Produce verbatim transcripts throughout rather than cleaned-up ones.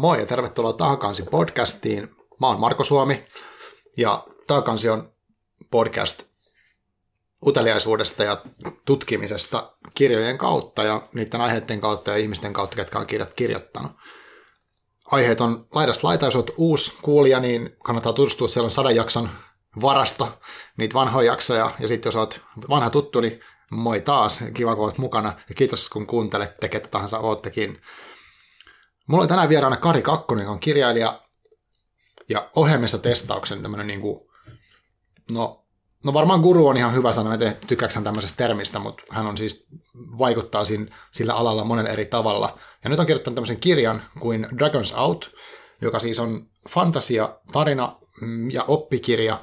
Moi ja tervetuloa Tahakansi podcastiin. Mä oon Marko Suomi ja Tahakansi on podcast uteliaisuudesta ja tutkimisesta kirjojen kautta ja niiden aiheiden kautta ja ihmisten kautta, ketkä on kirjat kirjoittanut. Aiheet on laidasta laitaan, jos oot uusi kuulija, niin kannattaa tutustua, siellä on sadan jakson varasto, niitä vanhoja jaksoja ja sitten jos oot vanha tuttu, niin moi taas, kiva kun oot mukana ja kiitos kun kuuntelette, ketä tahansa oottekin. Mulla on tänään vieraana Kari Kakkonen, joka on kirjailija ja ohjelmissa testauksen tämmöinen niin kuin, no, no varmaan guru on ihan hyvä sana, mä tykkääksän tämmöisestä termistä, mutta hän on siis, vaikuttaa siinä, sillä alalla monella eri tavalla. Ja nyt on kirjoittanut tämmöisen kirjan kuin Dragons Out, joka siis on fantasia, tarina ja oppikirja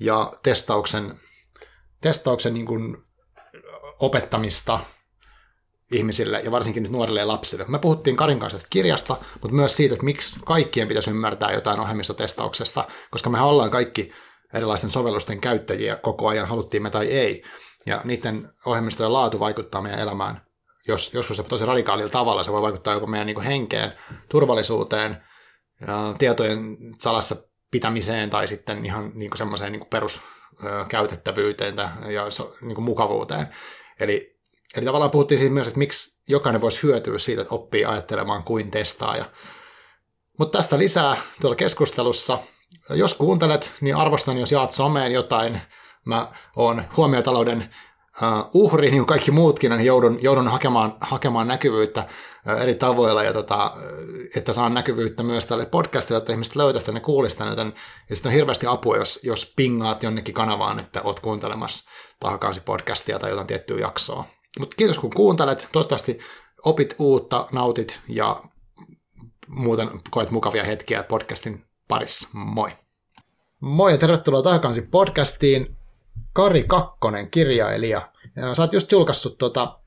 ja testauksen, testauksen niin kuin opettamista ihmisille ja varsinkin nyt nuorille ja lapsille. Me puhuttiin Karin kanssa tästä kirjasta, mutta myös siitä, että miksi kaikkien pitäisi ymmärtää jotain ohjelmistotestauksesta, koska mehän ollaan kaikki erilaisten sovellusten käyttäjiä koko ajan, haluttiin me tai ei, ja niiden ohjelmistojen laatu vaikuttaa meidän elämään. Jos, joskus se tosi radikaalilla tavalla, se voi vaikuttaa jopa meidän niin kuin henkeen, turvallisuuteen, tietojen salassa pitämiseen tai sitten ihan niin kuin semmoiseen niin kuin peruskäytettävyyteen ja niin kuin mukavuuteen. Eli Eli tavallaan puhuttiin siitä myös, että miksi jokainen voisi hyötyä siitä, että oppii ajattelemaan kuin testaaja. Mutta tästä lisää tuolla keskustelussa. Jos kuuntelet, niin arvostan, jos jaat someen jotain. Mä oon huomiotalouden uhri, niin kuin kaikki muutkin, niin joudun, joudun hakemaan, hakemaan näkyvyyttä eri tavoilla, ja tota, että saan näkyvyyttä myös tälle podcastille, että ihmiset löytäisi tänne kuulista. Joten, ja sitten on hirveästi apua, jos, jos pingaat jonnekin kanavaan, että oot kuuntelemassa Tahakansi podcastia tai jotain tiettyä jaksoa. Mutta kiitos kun kuuntelet, toivottavasti opit uutta, nautit ja muuten koet mukavia hetkiä podcastin parissa. Moi! Moi ja tervetuloa Tahakansi podcastiin. Kari Kakkonen, kirjailija. Ja sä oot just julkaissut tuota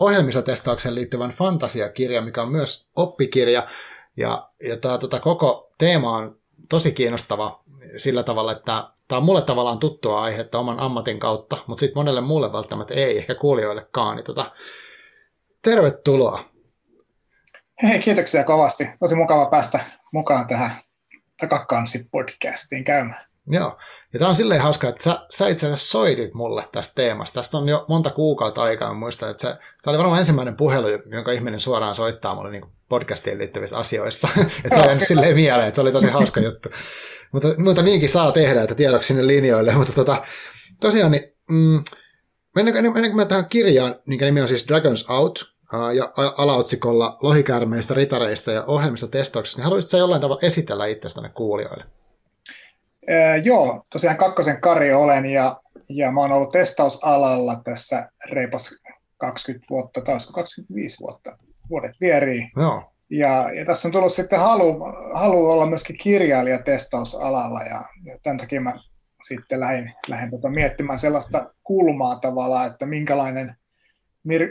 ohjelmistotestaukseen liittyvän fantasiakirjan, mikä on myös oppikirja. Ja, ja tämä tota, koko teema on tosi kiinnostava sillä tavalla, että tämä on mulle tavallaan tuttua aihetta oman ammatin kautta, mutta sitten monelle muulle välttämättä ei, ehkä kuulijoillekaan. Niin tota, tervetuloa. Hei, kiitoksia kovasti. Tosi mukava päästä mukaan tähän Takakansi-podcastiin käymään. Joo, ja tämä on silleen hauska, että sä, sä itse asiassa soitit mulle tästä teemasta. Tästä on jo monta kuukautta aikaa, muistan, että se, se oli varmaan ensimmäinen puhelu, jonka ihminen suoraan soittaa mulle niin podcastiin liittyvissä asioissa. Että se oli nyt silleen mieleen, että se oli tosi hauska juttu. Mutta, mutta niinkin saa tehdä, että tiedoksi sinne linjoille. Mutta tota, tosiaan, niin, mm, ennen, ennen, ennen kuin mä tähän kirjaan, jonka nimi on siis Dragons Out, ää, ja alaotsikolla lohikäärmeistä, ritareista ja ohjelmista testauksista, niin haluaisitko sä jollain tavalla esitellä itseäsi tänne kuulijoille? Ee, joo, tosiaan Kakkosen Kari olen ja, ja mä oon ollut testausalalla tässä reipas kaksikymmentä vuotta, taisiko kaksikymmentäviisi vuotta, vuodet vierii. Joo. Ja, ja tässä on tullut sitten halu, halu olla myöskin kirjailija testausalalla ja, ja tämän takia mä sitten lähdin, lähdin tota miettimään sellaista kulmaa tavallaan, että minkälainen,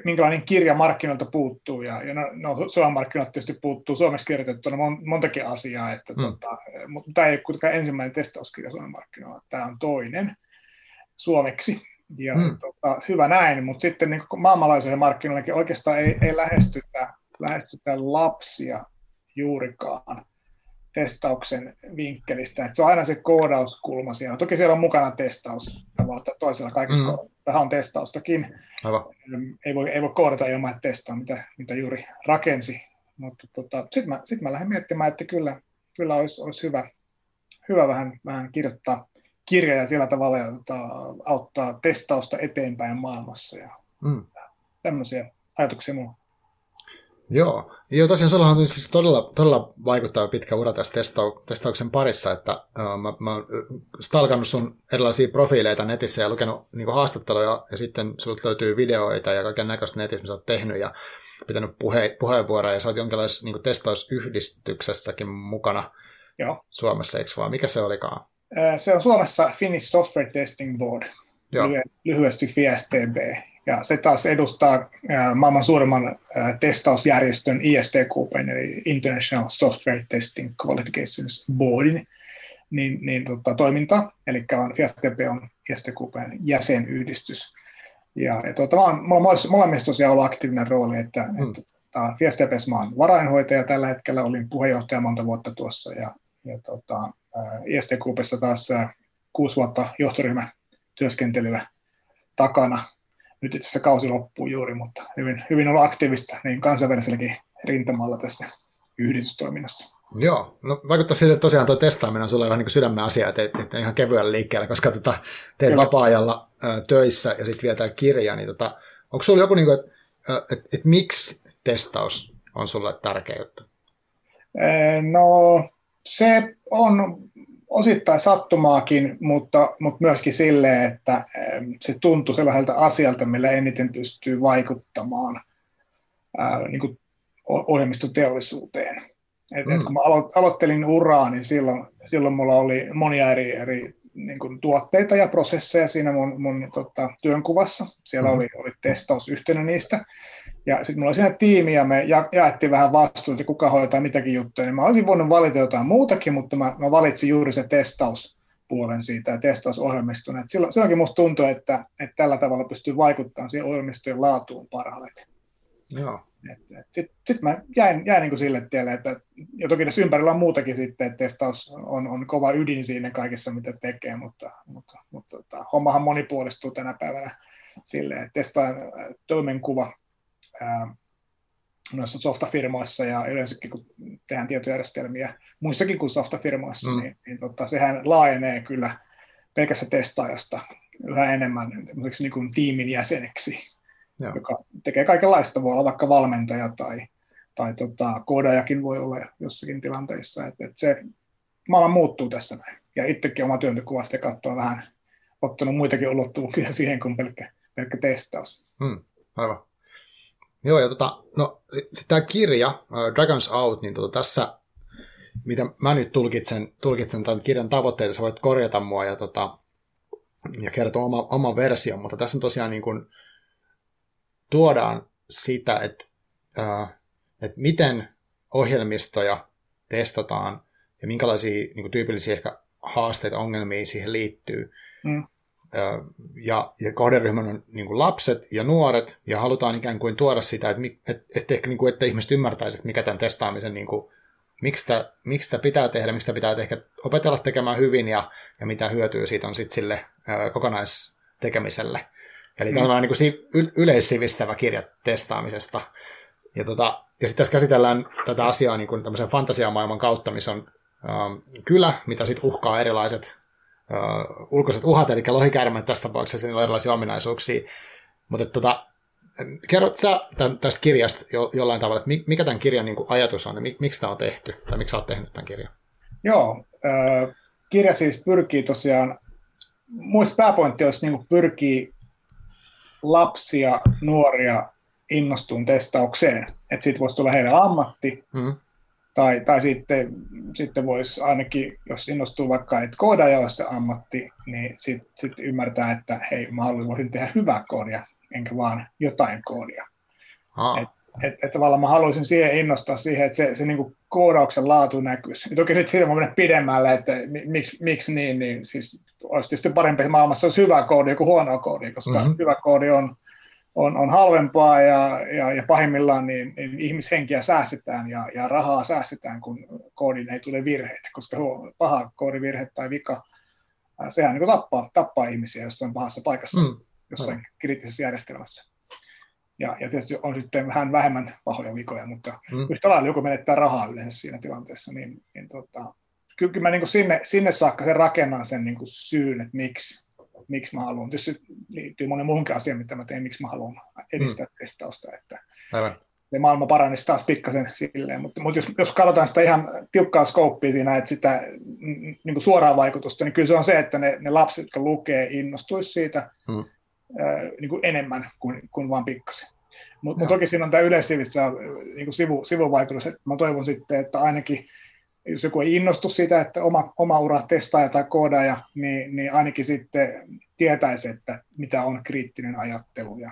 minkälainen kirja markkinoilta puuttuu ja, ja no, no Suomen markkinoilta tietysti puuttuu Suomessa kirjoitettuna montakin asiaa, että mm. tota, mutta tämä ei ole kuitenkaan ensimmäinen testauskirja Suomen markkinoilla, tämä on toinen suomeksi ja mm. tota, hyvä näin, mutta sitten niin maailmanlaajuisille markkinoillekin oikeastaan ei, ei lähestytä, lähestytä lapsia juurikaan testauksen vinkkelistä, että se on aina se koodauskulma siellä, toki siellä on mukana testaus tavalla tai toisella kaikessa mm. Tähän on testaustakin. Aivan. Ei voi, ei voi koodata ilman, että testaa, mitä, mitä juuri rakensi. Mutta tota, sitten mä, sit mä lähdin miettimään, että kyllä, kyllä olisi, olisi hyvä, hyvä vähän, vähän kirjoittaa kirjaa sillä tavalla, jota auttaa testausta eteenpäin maailmassa. Ja mm. tämmöisiä ajatuksia mulla. Joo. Joo, tosiaan sulla on siis todella, todella vaikuttaa pitkä ura tässä testau- testauksen parissa, että uh, mä, mä oon stalkannut sun erilaisia profiileita netissä ja lukenut niin haastatteluja, ja sitten sulta löytyy videoita ja kaiken näköistä netissä, mitä oot tehnyt, ja pitänyt puhe- puheenvuoroja, ja sä oot jonkinlaisessa niin testausyhdistyksessäkin mukana. Joo. Suomessa, eikö vaan? Mikä se olikaan? Se on Suomessa Finnish Software Testing Board, Lyhy- lyhyesti F S T B. Ja se taas edustaa maailman suurimman testausjärjestön I S T Q B:n, eli International Software Testing Qualifications Boardin, niin, niin tota, toiminta, eli on F S T B on I S T Q B:n jäsenyhdistys. Ja, ja tota, mä oon, mulla on molemmissa tosiaan ollut aktiivinen rooli, että, mm. että Fiestepes mä olen varainhoitaja tällä hetkellä, olin puheenjohtaja monta vuotta tuossa ja, ja tota, I S T-groupissa taas kuusi vuotta johtoryhmän työskentelyä takana. Nyt itse asiassa kausi loppuu juuri, mutta hyvin, hyvin ollut aktiivista niin kansainväliselläkin rintamalla tässä yhdistystoiminnassa. Joo, no vaikuttaa siltä, että tosiaan tuo testaaminen on sulle ihan niin kuin sydämen asia, että et ihan kevyellä liikkeellä, koska tota, teet Kyllä. vapaa-ajalla ä, töissä ja sitten vietään kirjaa, niin tota, onko sulla joku, niin kuin, että et, et, et miksi testaus on sulle tärkeä juttu? No se on osittain sattumaakin, mutta, mutta myöskin silleen, että se tuntuu sellaiselta asialta, millä eniten pystyy vaikuttamaan ää, niin kuin ohjelmistoteollisuuteen. Et, mm. et kun mä alo- aloittelin uraa, niin silloin, silloin mulla oli monia eri, eri niin kuin tuotteita ja prosesseja siinä mun, mun tota, työnkuvassa. Siellä mm. oli, oli testaus yhtenä niistä. Ja sitten mulla oli siinä tiimi ja me ja- jaettiin vähän vastuuta, kuka hoitaa mitäkin juttuja. Niin mä olisin voinut valita jotain muutakin, mutta mä, mä valitsin juuri se testauspuolen siitä ja testausohjelmiston. Et silloin, silloinkin musta tuntuu, että, että tällä tavalla pystyy vaikuttamaan siihen ohjelmistojen laatuun parhaiten. Joo. Sitten sit mä jäin, jäin niin sille tielle, että ja toki tässä ympärillä on muutakin sitten, että testaus on, on kova ydin siinä kaikessa, mitä tekee, mutta, mutta, mutta tota, hommahan monipuolistuu tänä päivänä silleen, että testaan toimenkuva ää, noissa softafirmoissa ja yleensäkin, kun tehdään tietojärjestelmiä muissakin kuin softafirmoissa, mm. niin, niin tota, sehän laajenee kyllä pelkästä testaajasta yhä enemmän niin kuin tiimin jäseneksi. Joo. Joka tekee kaikenlaista, voi olla vaikka valmentaja tai, tai tota, koodajakin voi olla jossakin tilanteissa. Et, et se maailma muuttuu tässä näin. Ja itsekin oma työntekuvasta katsoa vähän ottanut muitakin ulottuvuuksia siihen kuin pelkkä, pelkkä testaus. Hmm, aivan. Joo, ja tota, no, tämä kirja, uh, Dragons Out, niin tota, tässä, mitä mä nyt tulkitsen, tulkitsen tämän kirjan tavoitteita, sä voit korjata mua ja, tota, ja kertoa oma, oma version, mutta tässä on tosiaan niin kuin tuodaan sitä, että, että miten ohjelmistoja testataan ja minkälaisia niin kuin tyypillisiä ehkä haasteita, ongelmia siihen liittyy. Mm. Ja, ja kohderyhmän on niin kuin lapset ja nuoret, ja halutaan ikään kuin tuoda sitä, että, että, että, ehkä, niin kuin, että ihmiset ymmärtäisivät, että mikä tämän testaamisen, niin kuin, miksi, sitä, miksi sitä pitää tehdä, miksi sitä pitää ehkä opetella tekemään hyvin, ja, ja mitä hyötyä siitä on sitten sille kokonaistekemiselle. Eli tämä on niin kuin yleissivistävä kirja testaamisesta. Ja, tota, ja sitten tässä käsitellään tätä asiaa niin kuin tämmöisen fantasiamaailman kautta, missä on ähm, kylä, mitä sitten uhkaa erilaiset äh, ulkoiset uhat, eli lohikäärmeet tässä tapauksessa, niillä on erilaisia ominaisuuksia. Mutta tota, kerrot sä tämän, tästä kirjasta jo, jollain tavalla, että mikä tämän kirjan niin kuin ajatus on, ja miksi tämä on tehty, tai miksi sä oot tehnyt tämän kirjan? Joo, äh, kirja siis pyrkii tosiaan, muista pääpointti olisi niin kuin pyrkii lapsia, nuoria innostuun testaukseen, että siitä voisi tulla heille ammatti, mm-hmm. tai, tai sitten, sitten voisi ainakin, jos innostuu vaikka, että koodaja olisi se ammatti, niin sitten sit ymmärtää, että hei, mä haluaisin tehdä hyvää koodia, enkä vaan jotain koodia. Ah. Että et, et tavallaan mä haluaisin siihen innostaa siihen, että se, se niinku koodauksen laatu näkyisi. Ja toki sitten siitä voi mennä pidemmälle, että miksi, miksi niin, niin siis olisi tietysti parempi maailmassa olisi hyvä koodi kuin huono koodi, koska mm-hmm. hyvä koodi on, on, on halvempaa ja, ja, ja pahimmillaan niin, niin ihmishenkiä säästetään ja, ja rahaa säästetään, kun koodin ei tule virheitä, koska paha koodivirhe tai vika, sehän niin tappaa, tappaa ihmisiä jossain pahassa paikassa, mm-hmm. jossain kriittisessä järjestelmässä. Ja, ja tietysti on sitten vähän vähemmän pahoja vikoja, mutta mm. yhtä lailla joku menettää rahaa yleensä siinä tilanteessa, niin, niin tota, kyllä mä niin sinne, sinne saakka sen rakennan sen niin syyn, että miksi, miksi mä haluan. Tietysti liittyy monen muuhunkin asiaan, mitä mä teen, miksi mä haluan edistää mm. testausta, että Aivan. se maailma paranisi taas pikkasen silleen, mutta, mutta jos, jos katsotaan sitä ihan tiukkaa skouppia siinä, että sitä niin suoraa vaikutusta, niin kyllä se on se, että ne, ne lapset, jotka lukee, innostuisi siitä, mm. Niin kuin enemmän kuin, kuin vain pikkasen. Mutta toki siinä on tämä yleissivistävä niin sivu, sivuvaikutus. Mä toivon sitten, että ainakin, jos joku ei innostu sitä, että oma, oma ura testaaja tai koodaaja, niin, niin ainakin sitten tietäisi, että mitä on kriittinen ajattelu ja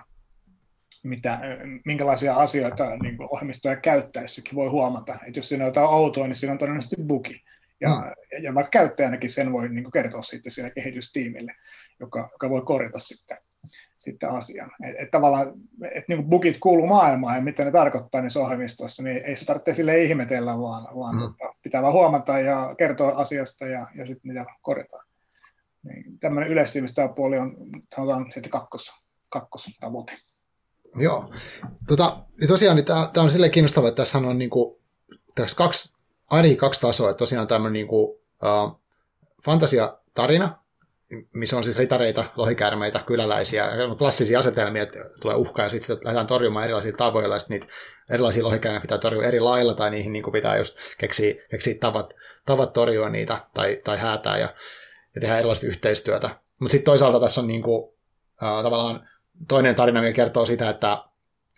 mitä, minkälaisia asioita niin kuin ohjelmistoja käyttäessäkin voi huomata. Että jos siinä on jotain outoa, niin siinä on todennäköisesti bugi. Ja, mm. ja vaikka käyttäjänäkin sen voi niin kuin kertoa sitten siellä kehitystiimille, joka, joka voi korjata sitten sitten asian. Että et tavallaan, että niin bugit kuuluu maailmaan ja mitä ne tarkoittaa niissä ohjelmistossa, niin ei se tarvitse sille ihmetellä, vaan, vaan mm. tota, pitää vaan huomata ja kertoa asiasta ja, ja sitten niitä korjataan. Niin, tämmöinen yleissiivistävä puoli on, sanotaan, sitten kakkos, kakkostavoite. Joo. Tota, ja tosiaan niin tämä on silleen kiinnostavaa, että tässä on niin kuin, tässä kaksi, ainakin kaksi tasoa, että tosiaan tämmöinen niin kuin, uh, fantasiatarina, missä on siis ritareita, lohikäärmeitä, kyläläisiä, klassisia asetelmia, että tulee uhkaa ja sitten lähdetään torjumaan erilaisia tavoilla, ja niitä erilaisia lohikäärmeitä pitää torjua eri lailla, tai niihin niin kuin pitää just keksiä, keksiä tavat, tavat torjua niitä, tai, tai häätää, ja, ja tehdä erilaista yhteistyötä. Mutta sitten toisaalta tässä on niin kuin, uh, tavallaan toinen tarina, mikä kertoo sitä, että,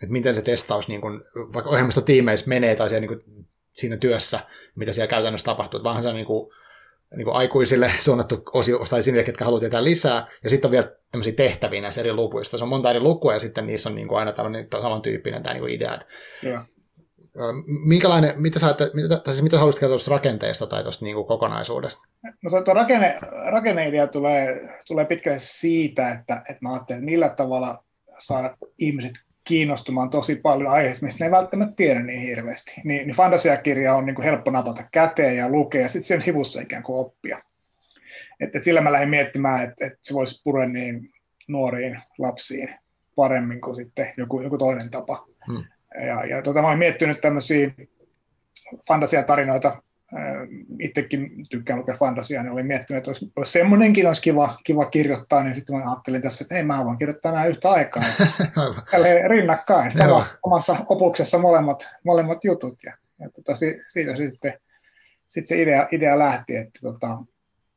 että miten se testaus niin kuin, vaikka ohjelmistotiimeissä menee, tai siellä, niin kuin, siinä työssä, mitä siellä käytännössä tapahtuu, että vanhan se on niin kuin, niin kuin aikuisille suunnattu osio, tai sinne, ketkä haluaa tietää lisää, ja sitten on vielä tämmöisiä tehtäviä näissä eri luvuista. Se on monta eri lukua, ja sitten niissä on niin kuin aina tämmöinen samantyyppinen tämä niin kuin idea. Yeah. Minkälainen, mitä, sä, mitä, siis mitä haluaisit kertoa tuosta rakenteesta tai tuosta niin kuin kokonaisuudesta? No tuo rakenne, rakenneidea tulee, tulee pitkälle siitä, että, että mä ajattelen, että millä tavalla saada ihmiset kiinnostumaan tosi paljon aiheista, mistä ne ei välttämättä tiedä niin hirveästi. Niin, niin fantasiakirja on niin kuin helppo napata käteen ja lukea, ja sitten sen sivussa ikään kuin oppia. Et, et sillä mä lähdin miettimään, että et se voisi purra niin nuoriin lapsiin paremmin kuin sitten joku, joku toinen tapa. Hmm. Ja, ja tota, mä olen miettinyt tämmöisiä fantasiatarinoita. Itsekin tykkään lukea fantasiaa, niin olin miettinyt, että olisi, olisi semmoinenkin olisi kiva, kiva kirjoittaa, niin sitten ajattelin tässä, että ei, mä voin kirjoittaa nämä yhtä aikaa. Tälleen rinnakkain, sama, omassa opuksessa molemmat, molemmat jutut. Ja, ja tota, siitä se sitten sit se idea, idea lähti. Että, tota,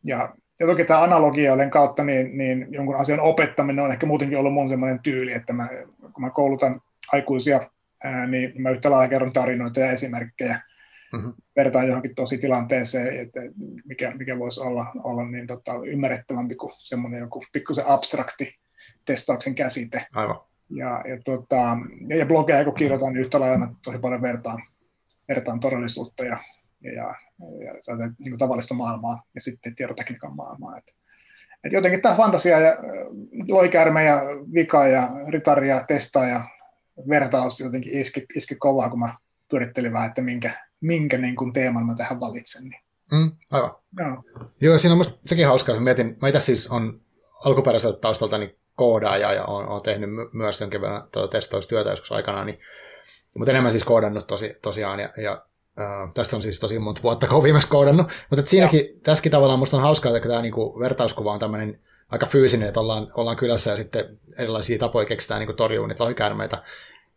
ja, ja toki tämä analogioiden kautta, niin, niin jonkun asian opettaminen on ehkä muutenkin ollut mun semmoinen tyyli, että mä, kun mä koulutan aikuisia, ää, niin mä yhtä lailla kerron tarinoita ja esimerkkejä. Mm-hmm. Vertaan johonkin tosi tilanteeseen, että mikä, mikä voisi olla, olla niin tota, ymmärrettävämpi kuin semmoinen joku pikkusen abstrakti testauksen käsite. Aivan. Ja, ja, tota, ja, ja blogeja, kun kirjoitan, niin yhtä lailla tosi paljon vertaan, vertaan todellisuutta ja, ja, ja, ja niin tavallista maailmaa ja sitten tiedotekniikan maailmaa. Et, et jotenkin tämä fantasia ja lohikäärme ja vika ja ritari ja testa ja vertaus jotenkin iski, iski kovaa, kun mä pyörittelin vähän, että minkä minkä niin kuin teeman mä tähän valitsen. Niin. Mm, aivan. No. Joo, siinä on musta sekin hauskaa. Mä mietin, mä itse siis on alkuperäiseltä taustalta niin koodaaja ja olen tehnyt myös jonkin verran tuota testaustyötä joskus aikanaan, niin, mutta enemmän siis koodannut tosi, tosiaan, ja, ja äh, tästä on siis tosi monta vuotta, kun olen viimeksi koodannut, mutta et siinäkin, tässäkin tavallaan musta on hauskaa, että tämä niinku vertauskuva on tämmöinen aika fyysinen, että ollaan, ollaan kylässä ja sitten erilaisia tapoja keksitään niin torjuu niitä lohikäärmeitä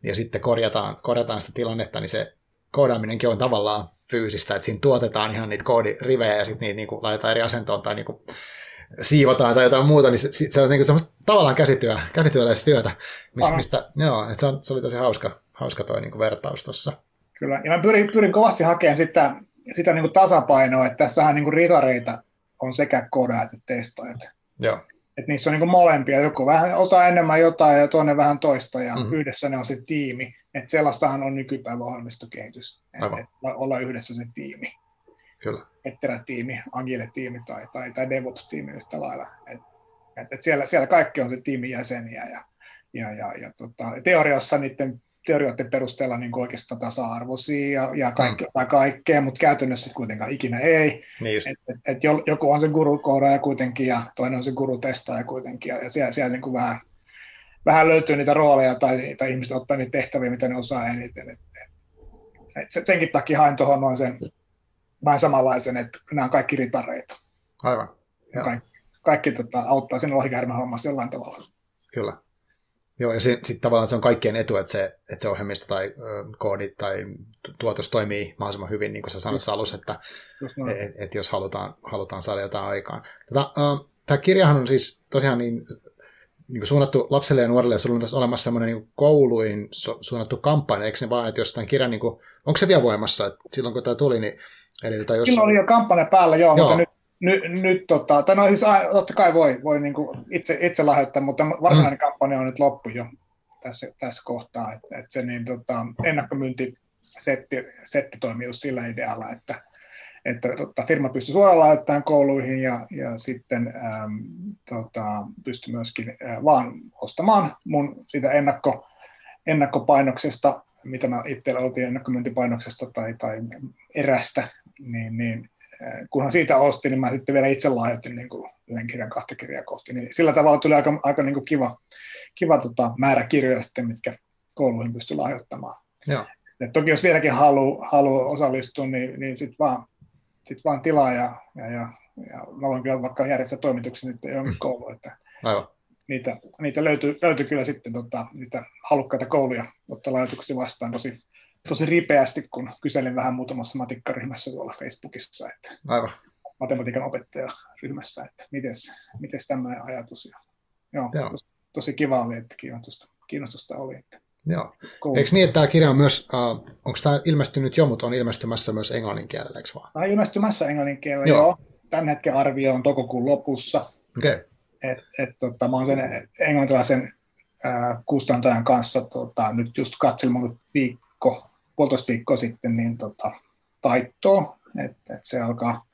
ja sitten korjataan, korjataan sitä tilannetta, niin se koodaaminenkin on tavallaan fyysistä, että siinä tuotetaan ihan niitä koodirivejä ja sitten niitä niinku laitetaan eri asentoon tai niinku siivotaan tai jotain muuta, niin se, se on niinku semmoista tavallaan käsityö, käsityöläistyötä, mistä, mistä joo, että se, on, se oli tosi hauska, hauska toi niinku vertaus tuossa. Kyllä, ja mä pyrin, pyrin kovasti hakemaan sitä, sitä niinku tasapainoa, että tässähän niinku ritareita on sekä kodaat että testaajat. Joo. Että niissä on niinku molempia, joku vähän osaa enemmän jotain ja toinen vähän toista ja mm-hmm. yhdessä ne on se tiimi. Että sellaistahan on nykypäivä ohjelmistokehitys, että et olla yhdessä se tiimi. Kyllä. Etterä-tiimi, Agile-tiimi tai, tai, tai DevOps-tiimi yhtä lailla. Et, et, et siellä, siellä kaikki on se tiimin jäseniä ja, ja, ja, ja tota, teoriassa niiden teorioiden perusteella niin oikeastaan tasa-arvoisia ja, ja kaikki mm. tai kaikkea, mutta käytännössä kuitenkaan ikinä ei. Niin et, et, et joku on se guru-koodaaja kuitenkin ja toinen on se guru-testaaja kuitenkin ja, ja siellä, siellä niin kuin vähän... Vähän löytyy niitä rooleja tai, tai ihmiset ottaa niitä tehtäviä, mitä ne osaa eniten. Et, et senkin takia hain tuohon noin sen vähän samanlaisen, että nämä on kaikki ritareita. Aivan. Ja Kaik, kaikki tota, auttaa siinä lohikäärmän hommassa jollain tavalla. Kyllä. Joo, ja sitten tavallaan se on kaikkien etu, että se, että se ohjelmisto tai ö, koodi tai tuotos toimii mahdollisimman hyvin, niin kuin sä sanoit alussa, että no. et, et jos halutaan, halutaan saada jotain aikaan. Tämä kirjahan on siis tosiaan niin... Niin suunnattu lapselle ja nuorelle, ja sulla on tässä olemassa semmoinen niin kouluihin su- suunnattu kampanja, eikö ne vaan, että jos tämän kirjan, niin kuin, onko se vielä voimassa, että silloin kun tämä tuli, niin... Eli, tota, jos... Silloin oli jo kampanja päällä, joo, joo. Mutta nyt, nyt, nyt tota, tai no siis totta kai voi, voi niin kuin itse, itse lahjoittaa, mutta varsinainen mm. kampanja on nyt loppu jo tässä, tässä kohtaa, että, että se niin tota, ennakkomyyntisetti setti toimii just sillä idealla, että, että tota, firma pystyi suoraan laittamaan kouluihin ja, ja sitten äm, tota, pystyi myöskin ä, vaan ostamaan mun siitä ennakko, ennakkopainoksesta, mitä mä itsellä oltiin ennakkomyyntipainoksesta tai, tai erästä, niin, niin kunhan siitä ostin, niin mä sitten vielä itse lahjoitin niin kuin yhden kirjan kahta kirjaa kohti. Niin sillä tavalla tuli aika, aika niin kuin kiva, kiva tota, määrä kirjoja sitten, mitkä kouluihin pystyi lahjoittamaan. Joo. Et toki jos vieläkin haluaa halu osallistua, niin, niin sitten vaan, sit vaan tilaa ja, ja, ja, ja mä voin kyllä vaikka järjestää toimituksen sitten johonkin kouluun. Että aivan. Niitä, niitä löytyy, löytyy kyllä sitten tota, niitä halukkaita kouluja ottaa lahjoituksia vastaan tosi, tosi ripeästi, kun kyselin vähän muutamassa matikkaryhmässä tuolla Facebookissa, että aivan. Matematiikan opettajaryhmässä, että miten tämmöinen ajatus. Ja, joo, joo. Tos, tosi kiva oli, että kiinnostusta, kiinnostusta oli. Että joo. Eikö niin, että tämä kirja on myös, äh, onko tämä ilmestynyt jo, mutta on ilmestymässä myös englannin kielellä, eikö vaan? Tämä on ilmestymässä englannin kielellä, joo. joo. Tämän hetken arvio on toukokuun lopussa. Okei. Okay. Et, et, tota, mä oon sen englantilaisen äh, kustantajan kanssa tota, nyt just katselman viikko, puolitoista viikkoa sitten niin, tota, taittoa, että et se alkaa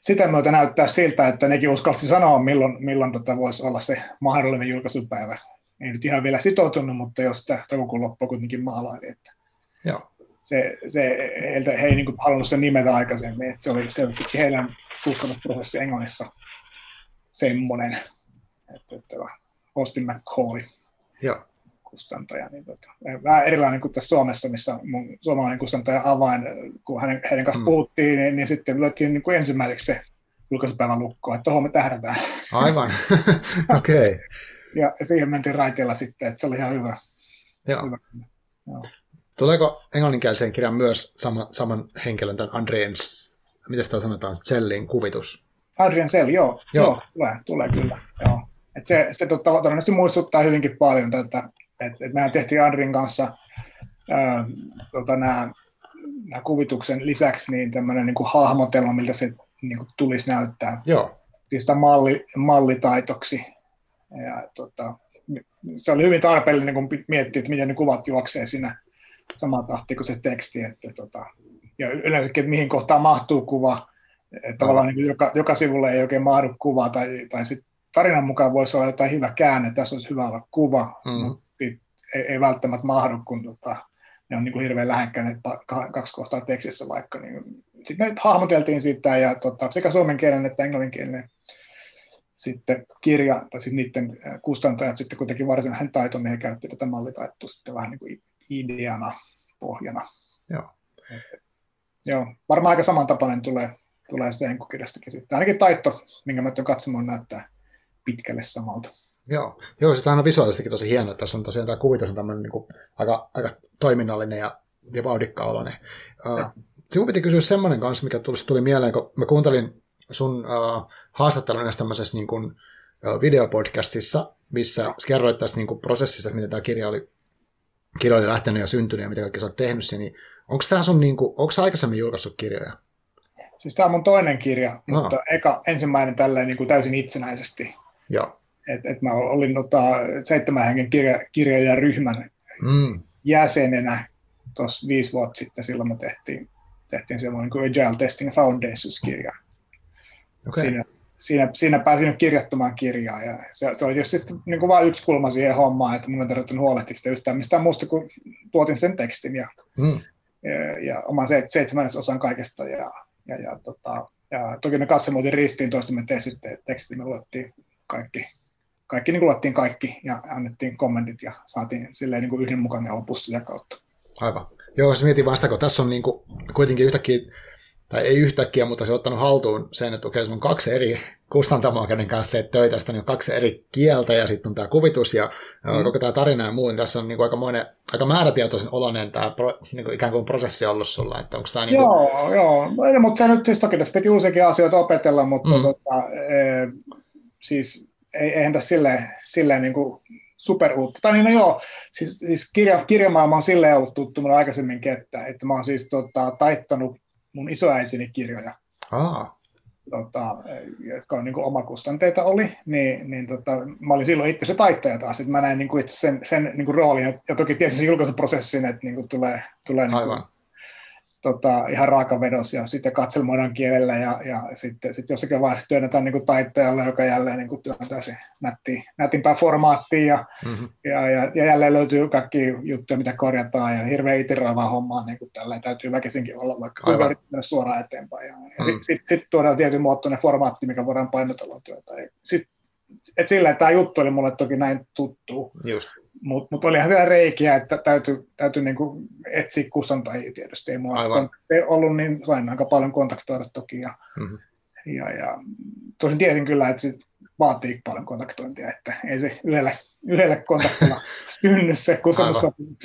sitä myötä näyttää siltä, että nekin uskalsi sanoa, milloin, milloin tota, voisi olla se mahdollinen julkaisupäivä. Ei nyt ihan vielä sitoutunut, mutta jos sitä toukokuun loppua kuitenkin maalaili, että joo. Se, se, heiltä, he ei niin kuin halunnut sen nimetä aikaisemmin, että se oli selvästi heidän kustannusprosessi Englannissa semmoinen, että, että Austin McCauley joo. kustantaja. Niin tota, vähän erilainen kuin tässä Suomessa, missä mun suomalainen kustantaja Avain, kun hänen, heidän kanssa mm. puhuttiin, niin, niin sitten löytiin niin kuin ensimmäiseksi se julkaisupäivän lukko, että tohon me tähdätään. Aivan, okei. Okay. Ja siihen mentiin raiteilla sitten, että se oli ihan hyvä. Joo. hyvä. Joo. Tuleeko englanninkieliseen kirjaan myös sama, saman henkilön, tämän Adrian, miten sitä sanotaan, Sellin kuvitus? Adrian Sell, joo. joo. joo tulee, tulee kyllä, joo. Et se se totta, todennäköisesti muistuttaa hyvinkin paljon tätä, että et mehän tehtiin Adrian kanssa ää, tota, nämä, nämä kuvituksen lisäksi niin tämmöinen niin kuin hahmotelma, miltä se niin kuin tulisi näyttää. Joo. Siis sitä malli, mallitaitoksi. Ja, tota, se oli hyvin tarpeellinen, kun miettii, että miten ne kuvat juoksee siinä samaan tahtiin kuin se teksti. Että, tota, ja yleensäkin, että mihin kohtaan mahtuu kuva. Että tavallaan niin joka, joka sivulle ei oikein mahdu kuva. Tai, tai sit tarinan mukaan voisi olla jotain hyvä käänne. Tässä olisi hyvä olla kuva, mm-hmm. mutta ei, ei välttämättä mahdu, kun tota, ne on niin kuin hirveän lähekkäin kaksi kohtaa tekstissä vaikka. Niin, sitten me hahmoteltiin sitä ja tota, sekä suomen kielen että englanninkielinen. Sitten kirja, tai sitten niiden kustantajat sitten kuitenkin varsinainen taito, niin he käyttivät tätä mallitaitoa sitten vähän niin kuin ideana, pohjana. Joo. Et, joo, varmaan aika samantapainen tulee, tulee sitten enkkukirjastakin sitten. Ainakin taito, minkä mä tuon katsomaan, näyttää pitkälle samalta. Joo, joo siis tämähän on visuaalisestikin tosi hieno, että tässä on tosiaan tämä kuvitus on tämmöinen niin kuin aika, aika toiminnallinen ja, ja vauhdikkaoloinen. Uh, Sinun piti kysyä semmoinen kanssa, mikä tuli, tuli mieleen, kun mä kuuntelin sun uh, haastattelun näissä tämmöisessä niin kuin, uh, videopodcastissa, missä kerroit tästä niin kuin, prosessista, miten tämä kirja oli, kirja oli lähtenyt ja syntynyt ja mitä kaikki sä oot tehnyt sen, niin onko tämä sun, niin kuin, onko sä aikaisemmin julkaissut kirjoja? Siis tämä on mun toinen kirja, no. mutta eka, ensimmäinen tälleen niin kuin täysin itsenäisesti. Joo. Et, et mä olin tota, seitsemän hengen kirja, kirjailijaryhmän mm. jäsenenä tuossa viisi vuotta sitten, silloin me tehtiin, tehtiin semmoinen kuin Agile Testing Foundations -kirja. Okay. Siinä, siinä, siinä pääsin kirjoittamaan kirjaa ja se, se oli tietysti niin kuin vain yksi kulma siihen hommaan, että minun ei tarvittanut huolehtia sitä yhtään mistään muusta, kun tuotin sen tekstin ja, mm. ja, ja oman seitsemännesosan kaikesta. Ja, ja, ja, tota, ja toki me katsomuutin ristiin toistemme tekstin, me luettiin kaikki, kaikki niin kuin luettiin kaikki ja annettiin kommentit ja saatiin silleen niin kuin yhdenmukainen opus sitä kautta. Aivan. Joo, jos mietin vaan sitä, kun tässä on niin kuin, kuitenkin yhtäkkiä tai ei yhtäkkiä, mutta se on ottanut haltuun sen, että okei, se on kaksi eri kustantamaa, kenen kanssa teet töitä, sitten on kaksi eri kieltä, ja sitten on tämä kuvitus, ja mm. koko tämä tarina ja muu, niin tässä on niinku aika, moinen, aika määrätietoisen oloinen tämä pro, niinku ikään kuin prosessi ollut sulla, että onko tämä niin kuin joo, joo, no, mutta se nyt siis toki tässä piti uusiakin asioita opetella, mutta mm. tota, e, siis ei, eihän tässä silleen, silleen niin kuin superuutta, tai niin no joo, siis, siis kirja, kirjamaailma on silleen ollut tuttu minulle aikaisemminkin, että, että mä oon siis tota, taittanut mun isoäitini kirjoja, ah. tota, jotka on niin kuin omakustanteita oli, niin, niin tota, mä olin silloin itse se taittaja taas, että mä näin niin kuin itse sen, sen niin kuin roolin, ja toki tietysti julkaisuprosessin, että niin kuin tulee, tulee niin kuin tota, ihan raakavedos ja sitten katselmoidaan kielellä ja, ja sitten sit jossakin vaiheessa työnnetään niin kuin taittajalle, joka jälleen niin kuin työntää se nätti, nätimpää formaattiin ja, mm-hmm. ja, ja, ja jälleen löytyy kaikki juttuja, mitä korjataan ja hirveän itiroivaa hommaa, niin kuin tälleen täytyy väkisinkin olla, vaikka kuinka suoraan eteenpäin. Ja, mm-hmm. ja sitten sit, sit tuodaan tietyn muotoinen formaatti, mikä voidaan painotella työtä. Sitten et sillä tämä juttu oli mulle toki näin tuttu, mutta mut olihan siellä reikiä, että täytyy, täytyy niinku etsiä kustantajia tietysti. Ei mulla ei ollut, niin sain aika paljon kontaktoida toki. Ja, mm-hmm. ja, ja, tosin tiesin kyllä, että sit vaatii paljon kontaktointia, että ei se yhdellä, yhdellä kontaktilla synny se kustannussopimus.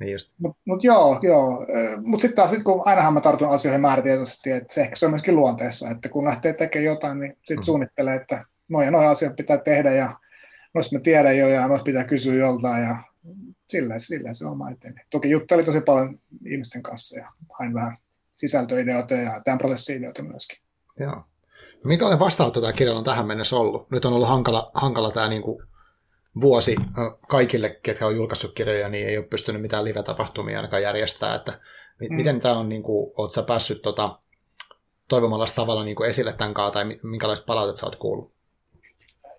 Niin mutta mut joo, joo. Mut sitten taas, sit kun ainahan mä tartun asioihin määrätietoisesti, että se ehkä se on myöskin luonteessa, että kun lähtee tekemään jotain, niin sitten mm-hmm. suunnittelee, että noin ja noin asiat pitää tehdä ja noista mä tiedän jo ja noista pitää kysyä joltain ja sillä, sillä se oma eteni. Toki juttelin tosi paljon ihmisten kanssa ja hain vähän sisältöideoita ja tämän prosessi-ideoita myöskin. Joo. No, minkälainen vastaanotto tämä kirja on tähän mennessä ollut? Nyt on ollut hankala, hankala tämä niin kuin vuosi kaikille, ketkä on julkaissut kirjoja, niin ei ole pystynyt mitään live-tapahtumia ainakaan järjestää. Että mm. Miten tämä on, niin kuin, oot sä päässyt tota, toivomalla tavalla niin kuin esille tämän kaa, tai minkälaista palautetta sä oot kuullut?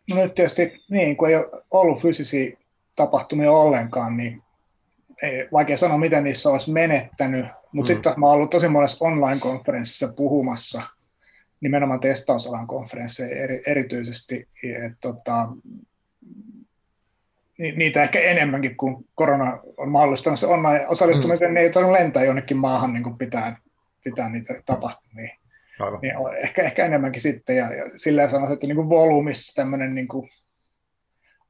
No nyt tietysti niin, kun ei ole ollut fyysisiä tapahtumia ollenkaan, niin ei vaikea sanoa, mitä niissä olisi menettänyt. Mutta mm. sitten mä oon ollut tosi monessa online-konferenssissa puhumassa, nimenomaan testausalan konferensseja eri, erityisesti. Et, tota, ni, niitä ehkä enemmänkin, kun korona on mahdollistanut se online-osallistumisen, mm. niin ei tarvitse lentää jonnekin maahan niin kun pitää, pitää niitä tapahtumia. Niin ehkä, ehkä enemmänkin sitten, ja, ja silleen sanoisin, että niin kuin volyymissa tämmöinen niin kuin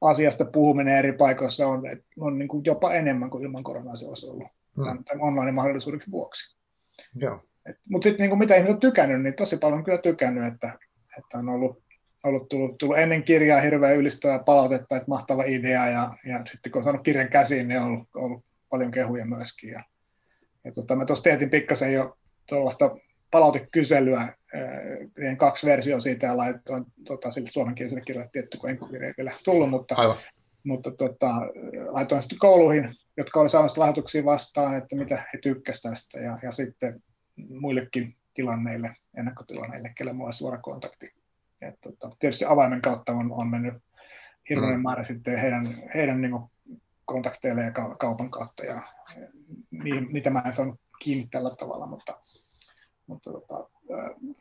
asiasta puhuminen eri paikoissa on, on niin kuin jopa enemmän kuin ilman koronaa se olisi ollut hmm. tämän, tämän online-mahdollisuudeksi vuoksi. Mutta sitten niin mitä ihmiset on tykännyt, niin tosi paljon on kyllä tykännyt, että, että on ollut, ollut tullut, tullut ennen kirjaa hirveän ylistävää palautetta, että mahtava idea, ja, ja sitten kun on saanut kirjan käsiin, niin on ollut, ollut paljon kehuja myöskin. Ja, ja tota, mä tuossa teetin pikkasen jo tuollaista palautekyselyä, eh, kaksi versiota siitä ja laitoin tota, sille suomenkieliselle kirjalle tietty, kun enkkukirja ei vielä tullut, mutta, mutta tota, laitoin sitten kouluihin, jotka oli saanut lahjoituksia vastaan, että mitä he tykkäsivät tästä ja, ja sitten muillekin tilanneille, ennakkotilanneille, kelle mulla on suora kontakti. Et, tota, tietysti avaimen kautta on, on mennyt hirveän mm. määrä sitten heidän, heidän niin kuin kontakteille ja kaupan kautta ja, ja niitä mä en saanut kiinni tällä tavalla, mutta Mutta tota,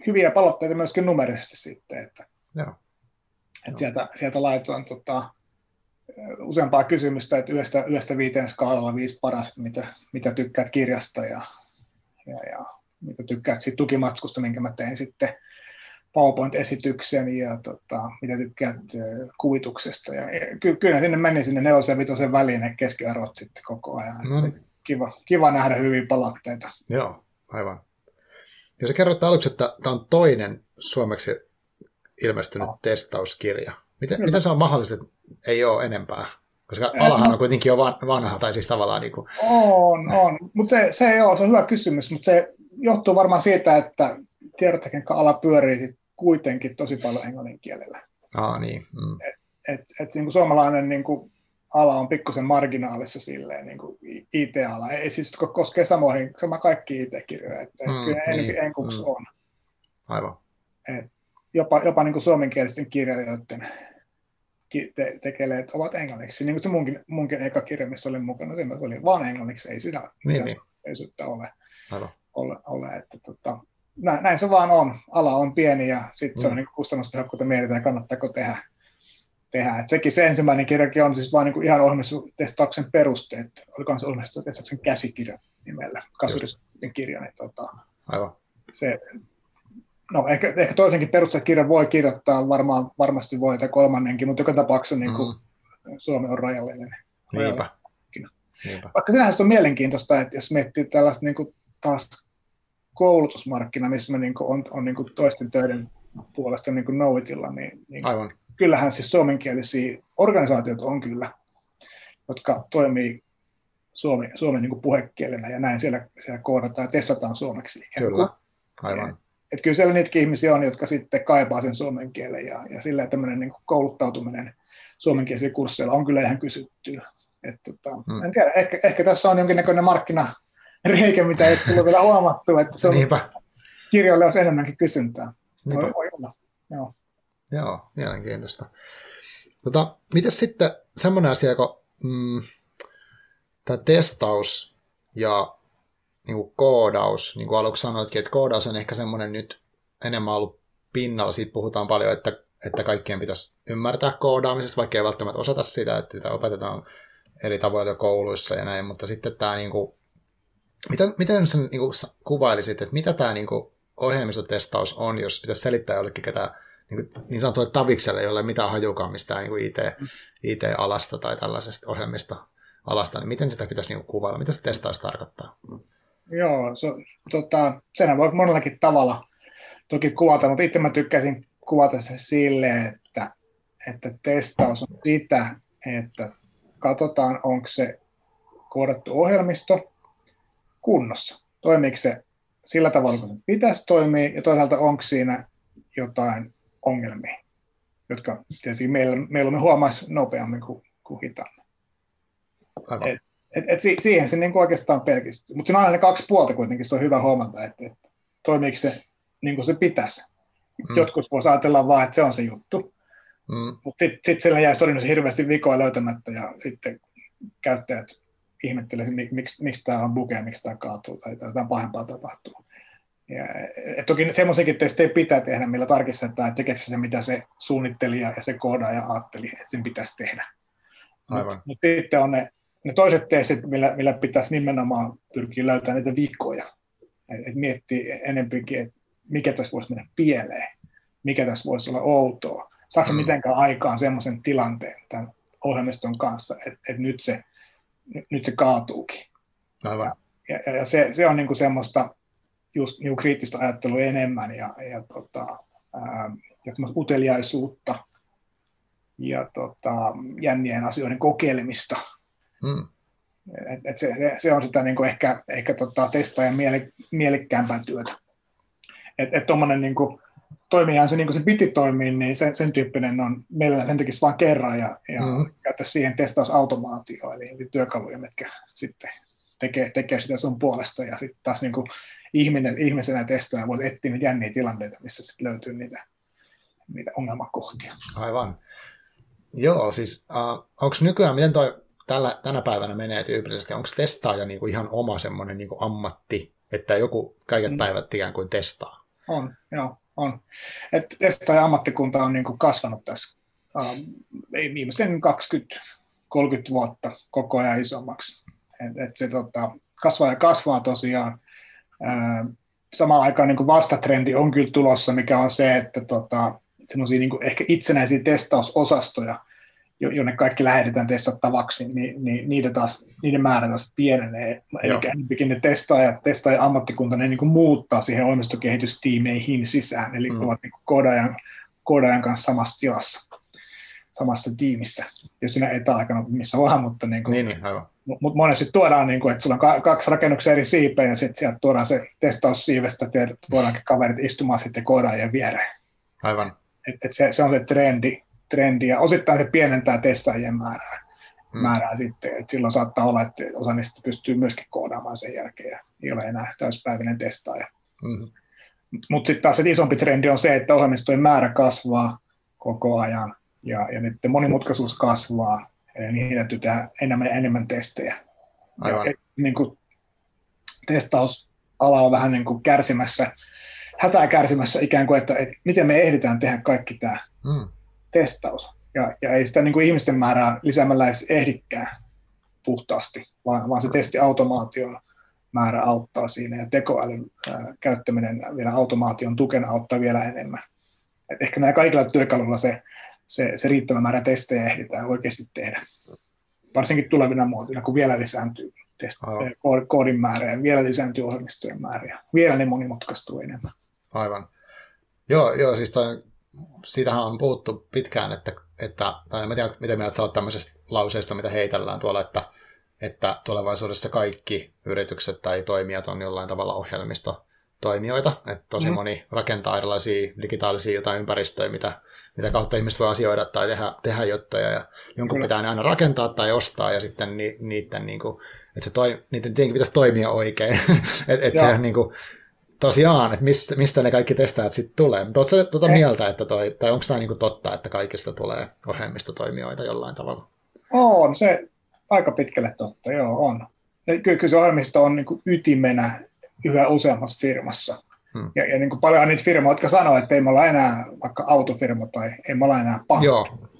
hyviä palautteita myöskin numerisesti sitten, että, Joo. että Joo. sieltä, sieltä laitoin tota, useampaa kysymystä, että yhdestä, yhdestä viiteen skaalalla viisi paras, mitä, mitä tykkäät kirjasta ja, ja, ja mitä tykkäät siitä tukimatskusta, minkä mä tein sitten PowerPoint-esityksen ja tota, mitä tykkäät kuvituksesta. Ja, ky- kyllä sinne meni sinne nelosen ja vitosen väliin ne keskiarvot sitten koko ajan. Mm. Se, kiva, kiva nähdä hyviä palautteita. Joo, aivan. Jos sä kerroit aluksi, että tämä on toinen suomeksi ilmestynyt no. testauskirja. Miten, miten se on mahdollista, että ei ole enempää? Koska alahan on kuitenkin jo vanha, tai siis tavallaan niin kuin... On, on. Mutta se, se, se on hyvä kysymys, mutta se johtuu varmaan siitä, että tiedottekniikka ala pyörii kuitenkin tosi paljon englannin kielellä. Ah, niin. Mm. Et, et, et, niin kuin suomalainen niin kuin ala on pikkusen marginaalissa silleen, niin kuin I T-ala. Ei siis koskee samoihin, sama kaikki I T-kirjoja, että mm, kyllä niin, enkuksi mm. on. Aivan. Et jopa jopa niin kuin suomenkielisten kirjailijoiden te- tekeleet ovat englanniksi. Niin kuin se munkin, munkin eka kirja, missä olin mukana, se oli vaan englanniksi, ei siinä niin, mitään niin. ole. Aivan. ole, ole että, tota, nä- näin se vaan on. Ala on pieni ja sitten mm. se on niin kustannustehokkuutta mietitään, kannattaako tehdä. Tehdä. Et sekin se ensimmäinen kirjakin on siis vain niinku ihan ohjelmistotestauksen perusteet. Olikohan se ohjelmistotestauksen käsikirja nimellä, kasvurisuuden kirja. Niin tota, Aivan. Se, no ehkä, ehkä toisenkin perustekirjan voi kirjoittaa, varmaan, varmasti voi, tai kolmannenkin, mutta joka tapauksessa mm. niinku, Suomi on rajallinen. Niinpä. Niinpä. Vaikka sinähän se on mielenkiintoista, että jos miettii tällaista niinku, taas koulutusmarkkinaa, missä me niinku, on, on niinku, toisten töiden puolesta niinku, Knowitilla, niin... niin Aivan. Kyllähän siis suomenkielisiä organisaatioita on kyllä, jotka toimii suomen, suomen niin kuin puhekielenä ja näin siellä, siellä koodataan ja testataan suomeksi. Kyllä, aivan. Et, et kyllä siellä niitäkin ihmisiä on, jotka sitten kaipaa sen suomen kielen ja, ja sillä tämmöinen niin kuin kouluttautuminen suomenkielisillä kursseilla on kyllä ihan kysyttyä. Et, tota, hmm. En tiedä, ehkä, ehkä tässä on jonkinnäköinen markkina, reikä, mitä ei tullut vielä huomattua, että se on kirjoille olisi enemmänkin kysyntää. Voi, voi olla. Joo. Joo, mielenkiintoista. Tota, mitäs sitten semmoinen asia, kun mm, tämä testaus ja niin kuin koodaus, niin kuin aluksi sanoitkin, että koodaus on ehkä semmoinen nyt enemmän ollut pinnalla, siitä puhutaan paljon, että, että kaikkien pitäisi ymmärtää koodaamisesta, vaikka ei välttämättä osata sitä, että sitä opetetaan eri tavoilla kouluissa ja näin, mutta sitten tämä, niin kuin, miten, miten sä niin kuin kuvailisit, että mitä tämä niin kuin ohjelmistotestaus on, jos pitäisi selittää jollekin ketään, niin, niin sanottua tavikselle, jolle ei ole mitään hajukaan mistään niin I T-alasta tai tällaisesta ohjelmista-alasta, niin miten sitä pitäisi niin kuvailla? Mitä se testaus tarkoittaa? Joo, so, tota, senhän voi monellakin tavalla toki kuvata, mutta itse mä tykkäsin kuvata se silleen, että, että testaus on sitä, että katsotaan, onko se koodattu ohjelmisto kunnossa. Toimiiko se sillä tavalla, kun se pitäisi toimia, ja toisaalta onko siinä jotain ongelmia, jotka tietysti meillä, meillä me huomaisi nopeammin kuin, kuin hitaammin. Et, et, et si, siihen se niin oikeastaan pelkistyy. Mutta siinä on aina ne kaksi puolta kuitenkin, se on hyvä huomata, että et, toimiiko se niin kuin se pitäisi. Mm. Jotkut voisi ajatella vaan, että se on se juttu, mm. mutta sitten sit sillä jäisi todennäköisesti hirveästi vikoja löytämättä, ja sitten käyttäjät ihmettelevät, mik, miksi, miksi tämä on bugia, miksi tämä kaatuu, tai jotain pahempaa tapahtuu. Ja, et toki semmoisenkin testejä pitää tehdä, millä tarkistetaan, että tekeekö se, mitä se suunnittelija ja se koodaaja ajatteli, että sen pitäisi tehdä. Mutta mut sitten on ne, ne toiset testit, millä, millä pitäisi nimenomaan pyrkiä löytämään niitä vikoja. Et, et miettii enemmänkin, että mikä tässä voisi mennä pieleen, mikä tässä voisi olla outoa. Saako mm. mitenkään aikaan semmoisen tilanteen tämän ohjelmiston kanssa, että et nyt, se, nyt se kaatuukin. Aivan. Ja, ja, ja se, se on niinku semmoista... just niin kriittistä ajattelua enemmän ja, ja, tota, ää, ja uteliaisuutta ja tota, jännien asioiden kokeilemista. Mm. Et, et se, se, se on sitä niin kuin ehkä, ehkä tota, testaajan miele, mielekkäämpää työtä. Että et tuommoinen niin toimijahan se, niin se piti toimia, niin sen, sen tyyppinen on meillä sen tekisi vain kerran ja, ja mm. käyttäisi siihen testausautomaatioon, eli työkaluja, mitkä sitten tekee, tekee sitä sun puolesta ja sitten taas niin kuin, Ihminen, ihmisenä testaa ja voit etsiä niitä jänniä tilanteita, missä sitten löytyy niitä, niitä ongelmakohtia. Aivan. Joo, siis äh, onko nykyään, miten toi tällä, tänä päivänä menee tyypillisesti, onko testaaja niinku ihan oma semmoinen niinku ammatti, että joku kaiket mm. päivät ikään kuin testaa? On, joo, on. Et testaaja ammattikunta on niinku kasvanut tässä äh, viimeisen kaksikymmentä kolmekymmentä vuotta koko ajan isommaksi. Et, et se tota, kasvaa ja kasvaa tosiaan. Samaan aikaan niin kuin vastatrendi on kyllä tulossa, mikä on se, että tota, semmoisia niin kuin ehkä itsenäisiä testausosastoja, jonne kaikki lähetetään testattavaksi, niin, niin niiden, taas, niiden määrä taas pienenee. Joo. Eli enemmänkin ne testaajat, testaajan ammattikunta, ne niin kuin muuttaa siihen ohjelmistokehitystiimeihin sisään, eli mm. ovat niin kuin koodajan, koodajan kanssa samassa tilassa, samassa tiimissä. Tietysti ne etäaikana missä vaan, mutta... Niin kuin, niin, niin, aivan. Mutta monesti tuodaan, että sulla on kaksi rakennuksen eri siipeä, ja sitten sieltä tuodaan se testaussiivestä, ja tuodaankin kaverit istumaan sitten koodaajien viereen. Aivan. Et, et se, se on se trendi, trendi, ja osittain se pienentää testaajien määrää, hmm. määrää sitten. Et silloin saattaa olla, että osa niistä pystyy myöskin koodaamaan sen jälkeen, ja ei ole enää täyspäiväinen testaaja. Hmm. Mutta sitten taas isompi trendi on se, että ohjelmistojen määrä kasvaa koko ajan, ja, ja nyt monimutkaisuus kasvaa. Eli niihin täytyy tehdä enemmän ja enemmän testejä. Aivan. Ja, niin kuin, testausala on vähän niin kuin kärsimässä, hätää kärsimässä ikään kuin, että, että miten me ehditään tehdä kaikki tämä mm. testaus. Ja, ja ei sitä niin kuin ihmisten määrää lisäämällä edes ehdikään puhtaasti, vaan, vaan se testiautomaation määrä auttaa siinä. Ja tekoälyn äh, käyttäminen vielä automaation tukena auttaa vielä enemmän. Et ehkä näillä kaikilla työkaluilla se... Se, se riittävä määrä testejä ehditään oikeasti tehdä, varsinkin tulevina muotoina, kun vielä lisääntyy test- koodin määrä ja vielä lisääntyy ohjelmistojen määrä. Vielä ne monimutkaistuu enemmän. Aivan. Joo, joo siis toi, siitähän on puhuttu pitkään, että, että tai en tiedä, miten meidät saa tämmöisestä lauseesta, mitä heitellään tuolla, että, että tulevaisuudessa kaikki yritykset tai toimijat on jollain tavalla ohjelmisto. Toimijoita, että tosi mm-hmm. moni rakentaa erilaisia digitaalisia jotain ympäristöjä, mitä, mitä kautta ihmiset voi asioida tai tehdä, tehdä juttuja, ja jonkun Kyllä. pitää ne aina rakentaa tai ostaa, ja sitten ni, niiden niin kuin Että se toi, niiden tietenkin pitäisi toimia oikein. Että et se niinku, tosiaan, että mistä, mistä ne kaikki testaajat sitten tulee. Mutta ootko sä tuota mieltä, että toi, tai onko tämä niinku totta, että kaikista tulee ohjelmistotoimijoita jollain tavalla? On, se aika pitkälle totta, joo, on. Kyllä, kyllä se ohjelmisto on niinku ytimenä yhä useammassa firmassa. Hmm. Ja, ja niin kuin paljon on niitä firmoja, jotka sanoo, että ei me olla enää vaikka autofirma tai ei me olla enää pankki.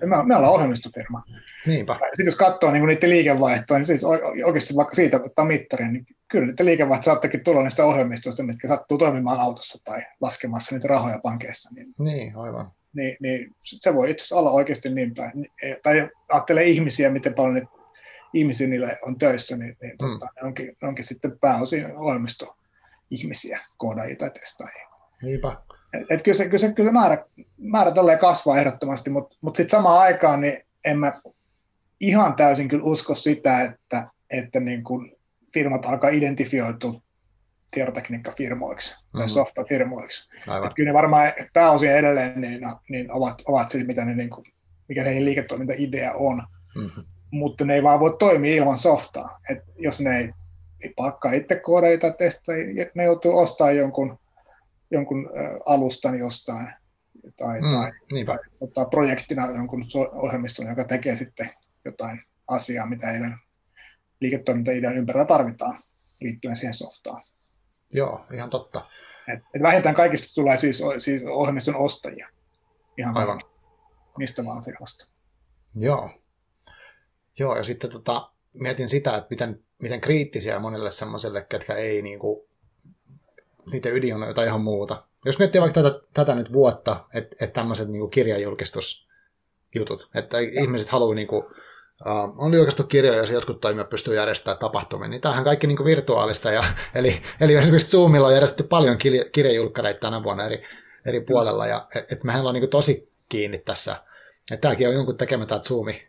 Me, me ollaan ohjelmistofirma. Niinpä. Sitten jos katsoo niin niiden liikevaihtoa, niin siis oikeasti vaikka siitä ottaa mittarin, niin kyllä niiden liikevaihto saattakin tulla niistä ohjelmistoista, mitkä sattuu toimimaan autossa tai laskemassa niitä rahoja pankeissa. Niin, niin aivan. Niin, niin se voi itse asiassa olla oikeasti niin päin. Tai ajattelee ihmisiä, miten paljon niitä ihmisiä niillä on töissä, niin, niin hmm. tota, ne onkin, ne onkin sitten pääosin ohjelmistoa. Ihmisiä, koodaajia tai testaajia. Niinpä. Et, et kyllä se, kyllä se, kyllä se määrä, määrä tolleen kasvaa ehdottomasti, mutta mut sitten samaan aikaan niin en mä ihan täysin kyllä usko sitä, että, että niin kun firmat alkaa identifioitua tietotekniikkafirmoiksi tai mm-hmm. softafirmoiksi. Et kyllä ne varmaan pääosin edelleen niin, niin ovat, ovat siis, mitä ne, niin kun, mikä heidän liiketoimintaidea on, mm-hmm. mutta ne ei vaan voi toimia ilman softaa. Et jos ne ei ei pakkaa itse koodeita testaajia, ne joutuu ostamaan jonkun, jonkun alustan jostain tai, mm, tai, tai ottaa projektina jonkun ohjelmiston, joka tekee sitten jotain asiaa, mitä eilen liiketoimintaidean ympärillä tarvitaan liittyen siihen softaan. Joo, ihan totta. Et, et vähintään kaikista tulee siis, siis ohjelmiston ostajia, ihan aivan. Mistä vaan firmasta. Joo. Joo, ja sitten tota, mietin sitä, että miten miten kriittisiä monelle semmoiselle, ketkä ei niinku, niiden ydin on jotain ihan muuta. Jos miettii vaikka tätä, tätä nyt vuotta, että et tämmöiset niinku kirjajulkistusjutut, että ihmiset haluaa, niinku, uh, on julkaistu kirjoja, jos jotkut toimijat pystyy järjestämään tapahtumia, niin tämähän kaikki niinku virtuaalista, ja, eli, eli esimerkiksi Zoomilla on järjestetty paljon kirjajulkkareita tänä vuonna eri, eri puolella, ja et, et mehän ollaan niinku tosi kiinni tässä. Että tämäkin on jonkun tekemä tämä Zoomi.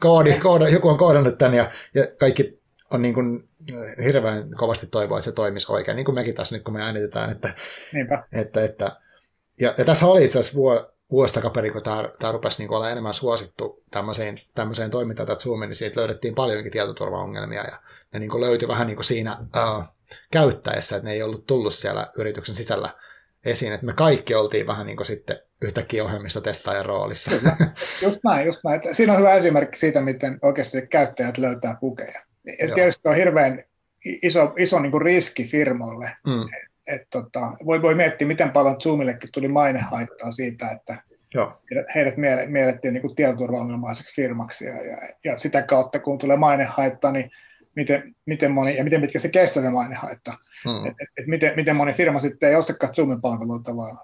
Koodi, kooda, joku on koodannut tämän ja, ja kaikki on niin kuin hirveän kovasti toivoa, että se toimisi oikein. Niin kuin mekin tässä nyt, kun me äänitetään. Että, että, että, ja, ja tässä oli itse asiassa vuosi takaperin, kun tämä, tämä rupesi niin kuin olla enemmän suosittu tämmöiseen, tämmöiseen toimintaan, tämä Zoomi, niin siitä löydettiin paljonkin tietoturvaongelmia. Ja ne niin kuin löytyi vähän niin kuin siinä uh, käyttäessä, että ne ei ollut tullut siellä yrityksen sisällä esiin, että me kaikki oltiin vähän niin kuin sitten yhtäkkiä ohjelmista testaajan roolissa. Just näin, just näin. Siinä on hyvä esimerkki siitä, miten oikeasti käyttäjät löytää bugeja. Tietysti on hirveän iso, iso niin kuin riski firmoille. Mm. Et, et, tota, voi, voi miettiä, miten paljon Zoomillekin tuli mainehaittaa siitä, että joo. heidät miele, miellettiin niin kuin tietoturvaongelmaiseksi firmaksi. Ja, ja, ja sitä kautta, kun tulee mainehaittaa, niin miten, miten moni, ja miten pitkä se kestää se mainehaitta. Mm. Et, et, et miten, miten moni firma sitten ei ostakaan Zoomin palveluita, vaan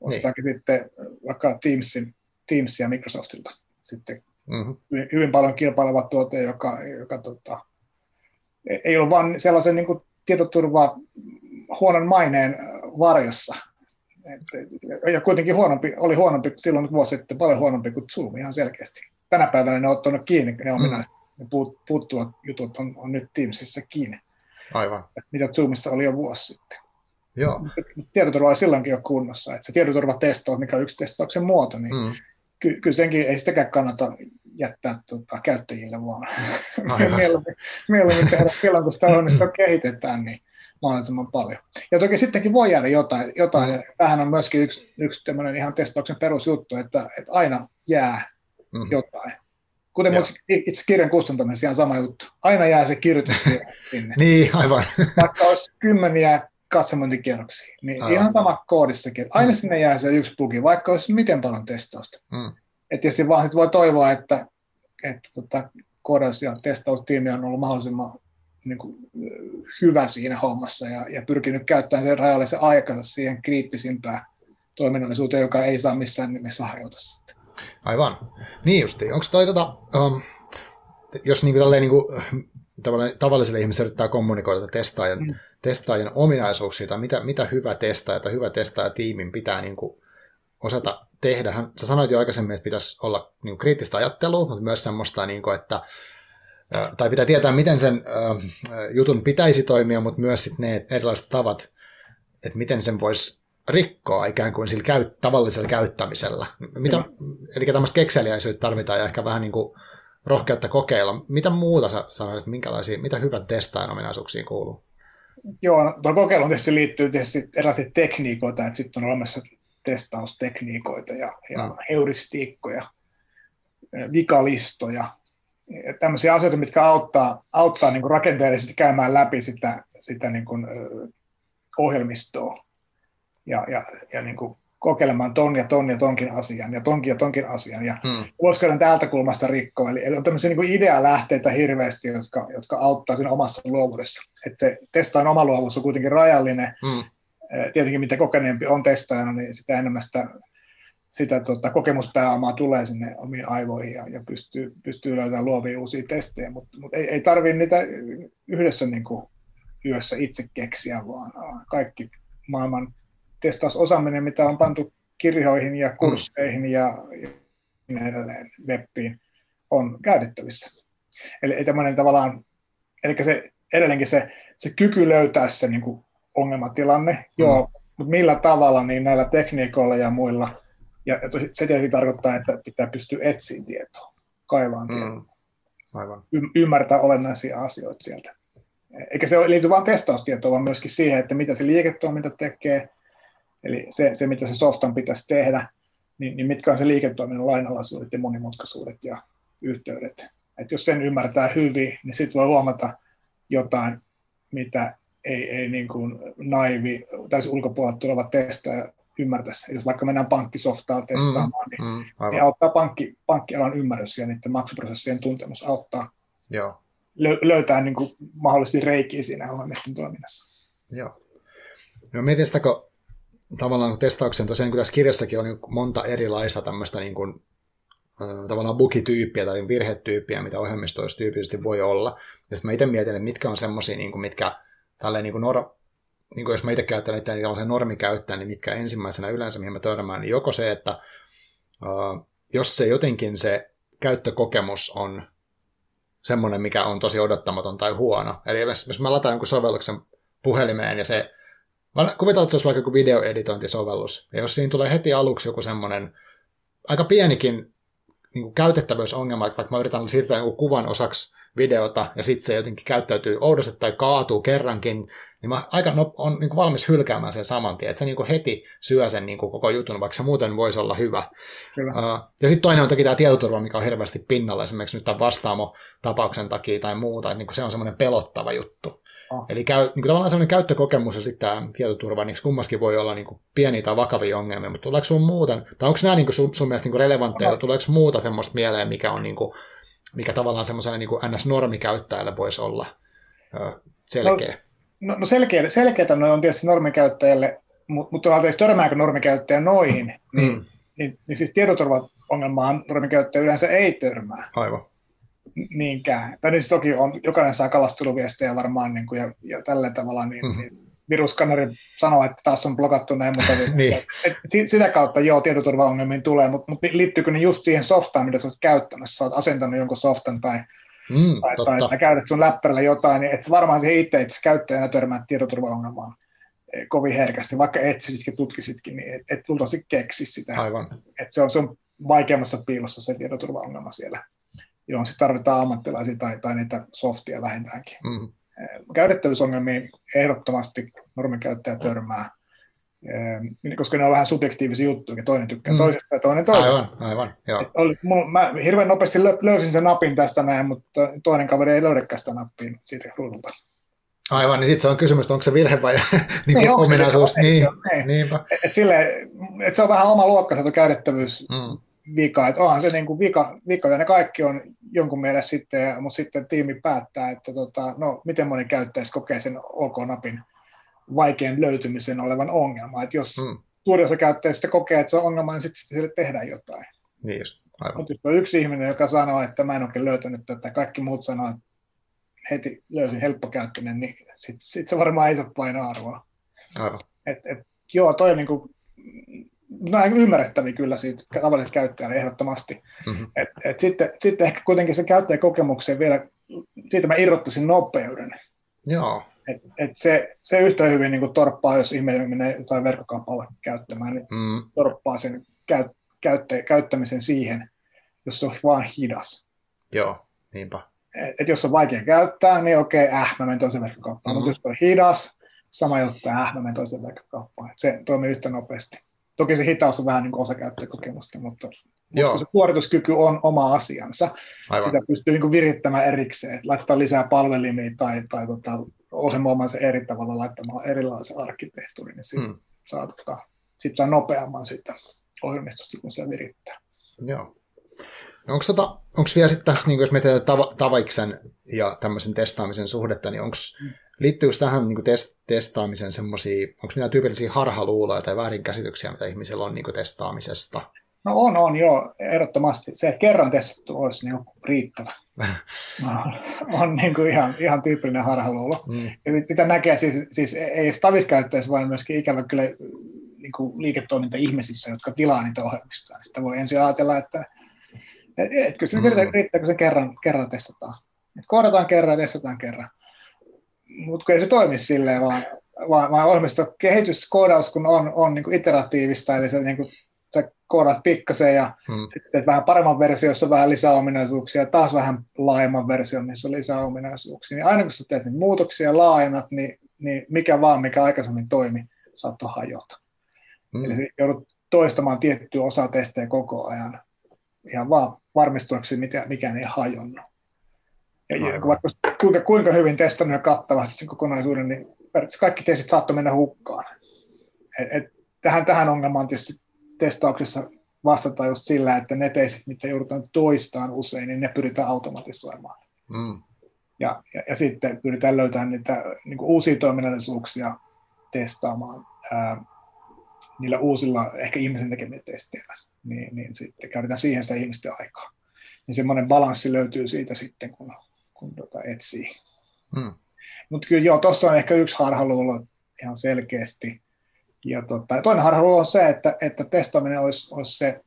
ostaakin niin. sitten vaikka Teamsin, Teamsia Microsoftilta. Sitten mm-hmm. hyvin, hyvin paljon kilpaileva tuote, joka, joka tota, ei ole vain sellaisen niin kuin tietoturvaa huonon maineen varjossa. Et, ja kuitenkin huonompi, oli huonompi silloin vuosi sitten, paljon huonompi kuin Zoom ihan selkeästi. Tänä päivänä ne on ottanut kiinni, ne ominaisuudet. Mm. Ne puuttuvat jutut on, on nyt Teamsissa kiinni. Aivan. Mitä Zoomissa oli jo vuosi sitten. Joo. Tietoturva oli silloinkin jo kunnossa. Että se tietoturvatestaus, mikä on yksi testauksen muoto, niin mm. ky- kyllä senkin ei sitäkään kannata jättää tota, käyttäjille, vaan mieluummin, mieluummin tehdä silloin, kun sitä ohjelmistoa kehitetään, niin mahdollisimman paljon. Ja toki sittenkin voi jäädä jotain. jotain. Mm. Tämähän on myöskin yksi, yksi tämmöinen ihan testauksen perusjuttu, että, että aina jää mm. jotain. Kuten itse kirjan kustantamisessa ihan sama juttu. Aina jää se kirjoitus sinne. Niin, aivan. Vaikka olisi kymmeniä katsomointikierroksia, niin aivan. Ihan sama koodissakin. Aina mm. sinne jää se yksi bugi, vaikka olisi miten paljon testausta. Mm. Et tietysti vaan sit voi toivoa, että, että tota, koodaus- ja testaustiimi on ollut mahdollisimman niin kuin, hyvä siinä hommassa ja, ja pyrkinyt käyttämään sen rajallisen aikansa siihen kriittisimpään toiminnallisuuteen, joka ei saa missään nimessä hajota sitten. Aivan. Niin justiin. Onko toi, tota, um, jos niinku tälleen niinku, tavalliselle ihmiselle yrittää kommunikoida testaajan, mm. testaajan ominaisuuksia, tai mitä, mitä hyvä testaaja tai hyvä testaajatiimin pitää niinku osata tehdä. Hän, sä sanoit jo aikaisemmin, että pitäisi olla niinku kriittistä ajattelua, mutta myös semmoista, niinku, että tai pitää tietää, miten sen äh, jutun pitäisi toimia, mutta myös sit ne erilaiset tavat, että miten sen voisi rikkoa ikään kuin sillä käy, tavallisella käyttämisellä. Mitä, eli tämmöistä kekseliäisyyttä tarvitaan ja ehkä vähän niin kuin rohkeutta kokeilla. Mitä muuta sä sanoisit, minkälaisia, mitä hyvän testaan ominaisuuksiin kuuluu? Joo, tuon kokeilun tietysti liittyy tietysti erilaisia tekniikoita, että sitten on olemassa testaustekniikoita ja, ja mm. heuristiikkoja, vikalistoja, tämmöisiä asioita, mitkä auttaa, auttaa niin kuin rakenteellisesti käymään läpi sitä, sitä niin kuin ohjelmistoa ja, ja, ja niin kuin kokeilemaan ton ja ton ja tonkin asian ja tonkin ja tonkin asian ja hmm. uskoidaan täältä kulmasta rikkoa. Eli, eli on tämmöisiä niin kuin idealähteitä hirveästi, jotka, jotka auttaa siinä omassa luovuudessa. Että se testaan oma luovuus on kuitenkin rajallinen. Hmm. Tietenkin mitä kokeneempi on testaajana, niin sitä enemmän sitä, sitä tota, kokemuspääomaa tulee sinne omiin aivoihin ja, ja pystyy, pystyy löytämään luovia uusia testejä, mutta mut ei, ei tarvitse niitä yhdessä niin kuin yössä itse keksiä, vaan kaikki maailman testausosaaminen, mitä on pantu kirjoihin ja kursseihin ja, ja edelleen webbiin, on käytettävissä. Eli, ei tämmöinen tavallaan, eli se, edelleenkin se, se kyky löytää se niin kuin ongelmatilanne, mm. joo, mutta millä tavalla, niin näillä tekniikoilla ja muilla, ja se tietysti tarkoittaa, että pitää pystyä etsimään tietoa, kaivaan mm. tietoa, Aivan. Y- ymmärtää olennaisia asioita sieltä. Eikä se liity vain testaustietoon, vaan myöskin siihen, että mitä se liiketoiminta tekee, eli se, se mitä se softan pitäisi tehdä, niin, niin mitkä on se liiketoiminnan lainalaisuudet ja monimutkaisuudet ja yhteydet. Et jos sen ymmärtää hyvin, niin sitten voi huomata jotain, mitä ei, ei niin kuin naivi, täysin ulkopuolelta tuleva testaaja ymmärtäisi. Jos vaikka mennään pankkisoftaa testaamaan, mm, niin, mm, niin auttaa pankki, pankkialan ymmärrys ja niiden maksuprosessien tuntemus auttaa Joo. löytää niin kuin mahdollisesti reikiä siinä ohjelmiston toiminnassa. Joo. No mietin sitä, kun tavallaan kun testauksen, tosiaan niin kuin tässä kirjassakin on niin monta erilaista tämmöistä niin kuin, tavallaan bugityyppiä tai virhetyyppiä, mitä ohjelmistoissa tyypillisesti voi olla. Ja sitten mä itse mietin, että mitkä on semmoisia, niin mitkä tälleen niin kuin norm, niin kuin jos mä itse käytän niitä niin normi käyttää, niin mitkä ensimmäisenä yleensä, mihin mä törmään, niin joko se, että uh, jos se jotenkin se käyttökokemus on semmoinen, mikä on tosi odottamaton tai huono. Eli jos mä lataan jonkun sovelluksen puhelimeen ja se, kuvitaan, että se olisi vaikka joku videoeditointisovellus, ja jos siinä tulee heti aluksi joku semmoinen aika pienikin niin kuin käytettävyysongelma, että vaikka mä yritän siirtää jonkun kuvan osaksi videota, ja sitten se jotenkin käyttäytyy oudosti tai kaatuu kerrankin, niin mä aika no, on niin kuin valmis hylkäämään sen saman tien, että se niin kuin heti syö sen niin kuin koko jutun, vaikka se muuten voisi olla hyvä. hyvä. Uh, ja sitten toinen on toki tämä tietoturva, mikä on hirveästi pinnalla, esimerkiksi nyt tämän Vastaamo-tapauksen takia tai muuta, että niin kuin se on semmoinen pelottava juttu. Oh. Eli käy, niin kuin tavallaan semmoinen käyttökokemus ja sitten tämä tietoturva, niin kummaskin voi olla niin kuin pieniä tai vakavia ongelmia, mutta tuleeko sun muuten, tai onko nämä niin kuin sun, sun mielestä niin kuin relevantteja, no. tuleeko muuta semmoista mieleen, mikä on niin kuin, mikä tavallaan semmoisena niin kuin N S-normikäyttäjällä voisi olla selkeä? No, no selkeä, selkeätä on tietysti normikäyttäjälle, mutta törmääkö normikäyttäjä noihin, niin, mm. niin, niin siis tiedoturva-ongelmaan normikäyttäjä yleensä ei törmää. Aivan. Niinkään. Tai niin siis toki on, jokainen saa kalasteluviestejä varmaan niin kuin, ja, ja tällä tavalla, niin, mm. niin viruskannari sanoo, että taas on blokattu näin, mutta niin. et, et, sitä kautta joo, tietoturvaongelmiin tulee, mutta mut liittyykö ne just siihen softaan, mitä sä oot käyttämässä, sä oot asentanut jonkun softan tai, mm, tai, tai, tai käytät sun läppärillä jotain, niin et varmaan siihen itse, että käyttäjänä törmää tietoturvaongelmaan eh, kovin herkästi, vaikka etsisitkin, tutkisitkin, niin et, et luultavasti keksi sitä. Aivan. Et se on, se on vaikeammassa piilossa se tietoturvaongelma siellä, johon sitten tarvitaan ammattilaisia tai, tai niitä softia vähintäänkin. Mm. Käytettävyysongelmiin ehdottomasti normikäyttäjä törmää, koska ne on vähän subjektiivisia juttuja, toinen tykkää mm. toisesta ja toinen toisesta. Aivan, aivan, joo. Oli, mä hirveän nopeasti löysin sen napin tästä näin, mutta toinen kaveri ei löydäkään sitä nappiin siitä ruudulta. Aivan, niin sitten se on kysymys, onko se virhe vai niin ei, ominaisuus. Se, niin, ei, niinpä. Et sille, et se on vähän oma luokkansa tuo käytettävyys. Mm. Vika, että onhan se niin kuin vika, vika, ja ne kaikki on jonkun mielestä sitten, mutta sitten tiimi päättää, että tota, no, miten moni käyttäjässä kokee sen OK-napin vaikean löytymisen olevan ongelma. Että jos hmm. suurin osa käyttäjistä kokee, että se on ongelma, niin sitten sille tehdään jotain. Niin just, aivan. Mutta jos on yksi ihminen, joka sanoo, että mä en oikein löytänyt tätä, kaikki muut sanoo, että heti löysin helppokäyttöinen, niin sitten sit se varmaan ei saa painoarvoa. Aivan. Et, et, joo, toi on niin kuin... No on ymmärrettäviä kyllä siitä tavalliselle käyttäjälle ehdottomasti. Mm-hmm. Et, et sitten, sitten ehkä kuitenkin se käyttäjäkokemukseen vielä, siitä mä irrottaisin nopeuden. Joo. Et, et se, se yhtä hyvin niin kuin torppaa, jos ihminen menee jotain verkkokaupalle käyttämään, niin mm. torppaa sen käyt, käyttä, käyttämisen siihen, jos se on vaan hidas. Joo, niinpä. Et, et jos on vaikea käyttää, niin okei, äh, mä menen toisen verkkokauppaan. Mm-hmm. Mutta jos on hidas, sama juttu, äh, mä menen toisen verkkokauppaan. Se toimii yhtä nopeasti. Toki se hitaus on vähän niin kuin osakäyttökokemusta, mutta, mutta se suorituskyky on oma asiansa. Aivan. Sitä pystyy niin kuin virittämään erikseen, laittaa lisää palvelimia tai, tai tota, ohjelmoimaan se eri tavalla, laittamaan erilaisen arkkitehtuurin, niin sitten mm. saa, tota, sit saa nopeamman sitä ohjelmistosta, kun se virittää. Joo. No onko tota, vielä sitten tässä, niin jos mietitään tav- tavaiksen ja tämmöisen testaamisen suhdetta, niin onko liittyykö tähän niin test, testaamisen semmoisia, onko mitään tyypillisiä harhaluuloja tai väärinkäsityksiä, mitä ihmisillä on niin testaamisesta? No on, on joo, ehdottomasti. Se, että kerran testattu olisi niin riittävä, on, on niin kuin ihan, ihan tyypillinen harhaluulo. Mm. Ja sitä näkee, siis, siis ei staviskäyttäjässä, vaan myöskin ikävä kyllä niin kuin liiketoiminta ihmisissä, jotka tilaa niitä ohjelmistoja. Sitä voi ensin ajatella, että et, kyllä se mm. riittää, kun se kerran, kerran testataan. Et koodataan kerran ja testataan kerran. Mutta ei se toimi silleen, vaan, vaan, vaan ohjelmistokehitys, koodaus, kun on, on niin kuin iteratiivista, eli se, niin kuin, sä koodaat pikkasen ja hmm. sitten vähän paremman versio, jossa on vähän lisää ominaisuuksia, ja taas vähän laajemman versio, missä on lisää ominaisuuksia. Niin aina kun sä teet niitä muutoksia ja laajennat, niin, niin mikä vaan, mikä aikaisemmin toimi, saattoi hajota. Hmm. Eli joudut toistamaan tiettyä osaa testejä koko ajan, ihan vaan varmistuaksi, mitä mikään ei hajonnut. Ja vaikka kuinka, kuinka hyvin testannut ja kattavasti sen kokonaisuuden, niin kaikki testit saattoi mennä hukkaan. Et, et, tähän, tähän ongelmaan tietysti testauksessa vastataan just sillä, että ne testit, mitä joudutaan toistamaan usein, niin ne pyritään automatisoimaan. Mm. Ja, ja, ja sitten pyritään löytämään niitä niin kuin uusia toiminnallisuuksia testaamaan ää, niillä uusilla, ehkä ihmisen tekemillä testeillä. Niin, niin sitten käytetään siihen sitä ihmisten aikaa. Niin semmoinen balanssi löytyy siitä sitten, kun... kun tuota etsii. Hmm. Mutta kyllä joo, tuossa on ehkä yksi harhaluulo ihan selkeästi. Ja tota, toinen harhaluulo on se, että, että testaaminen olisi, olisi se,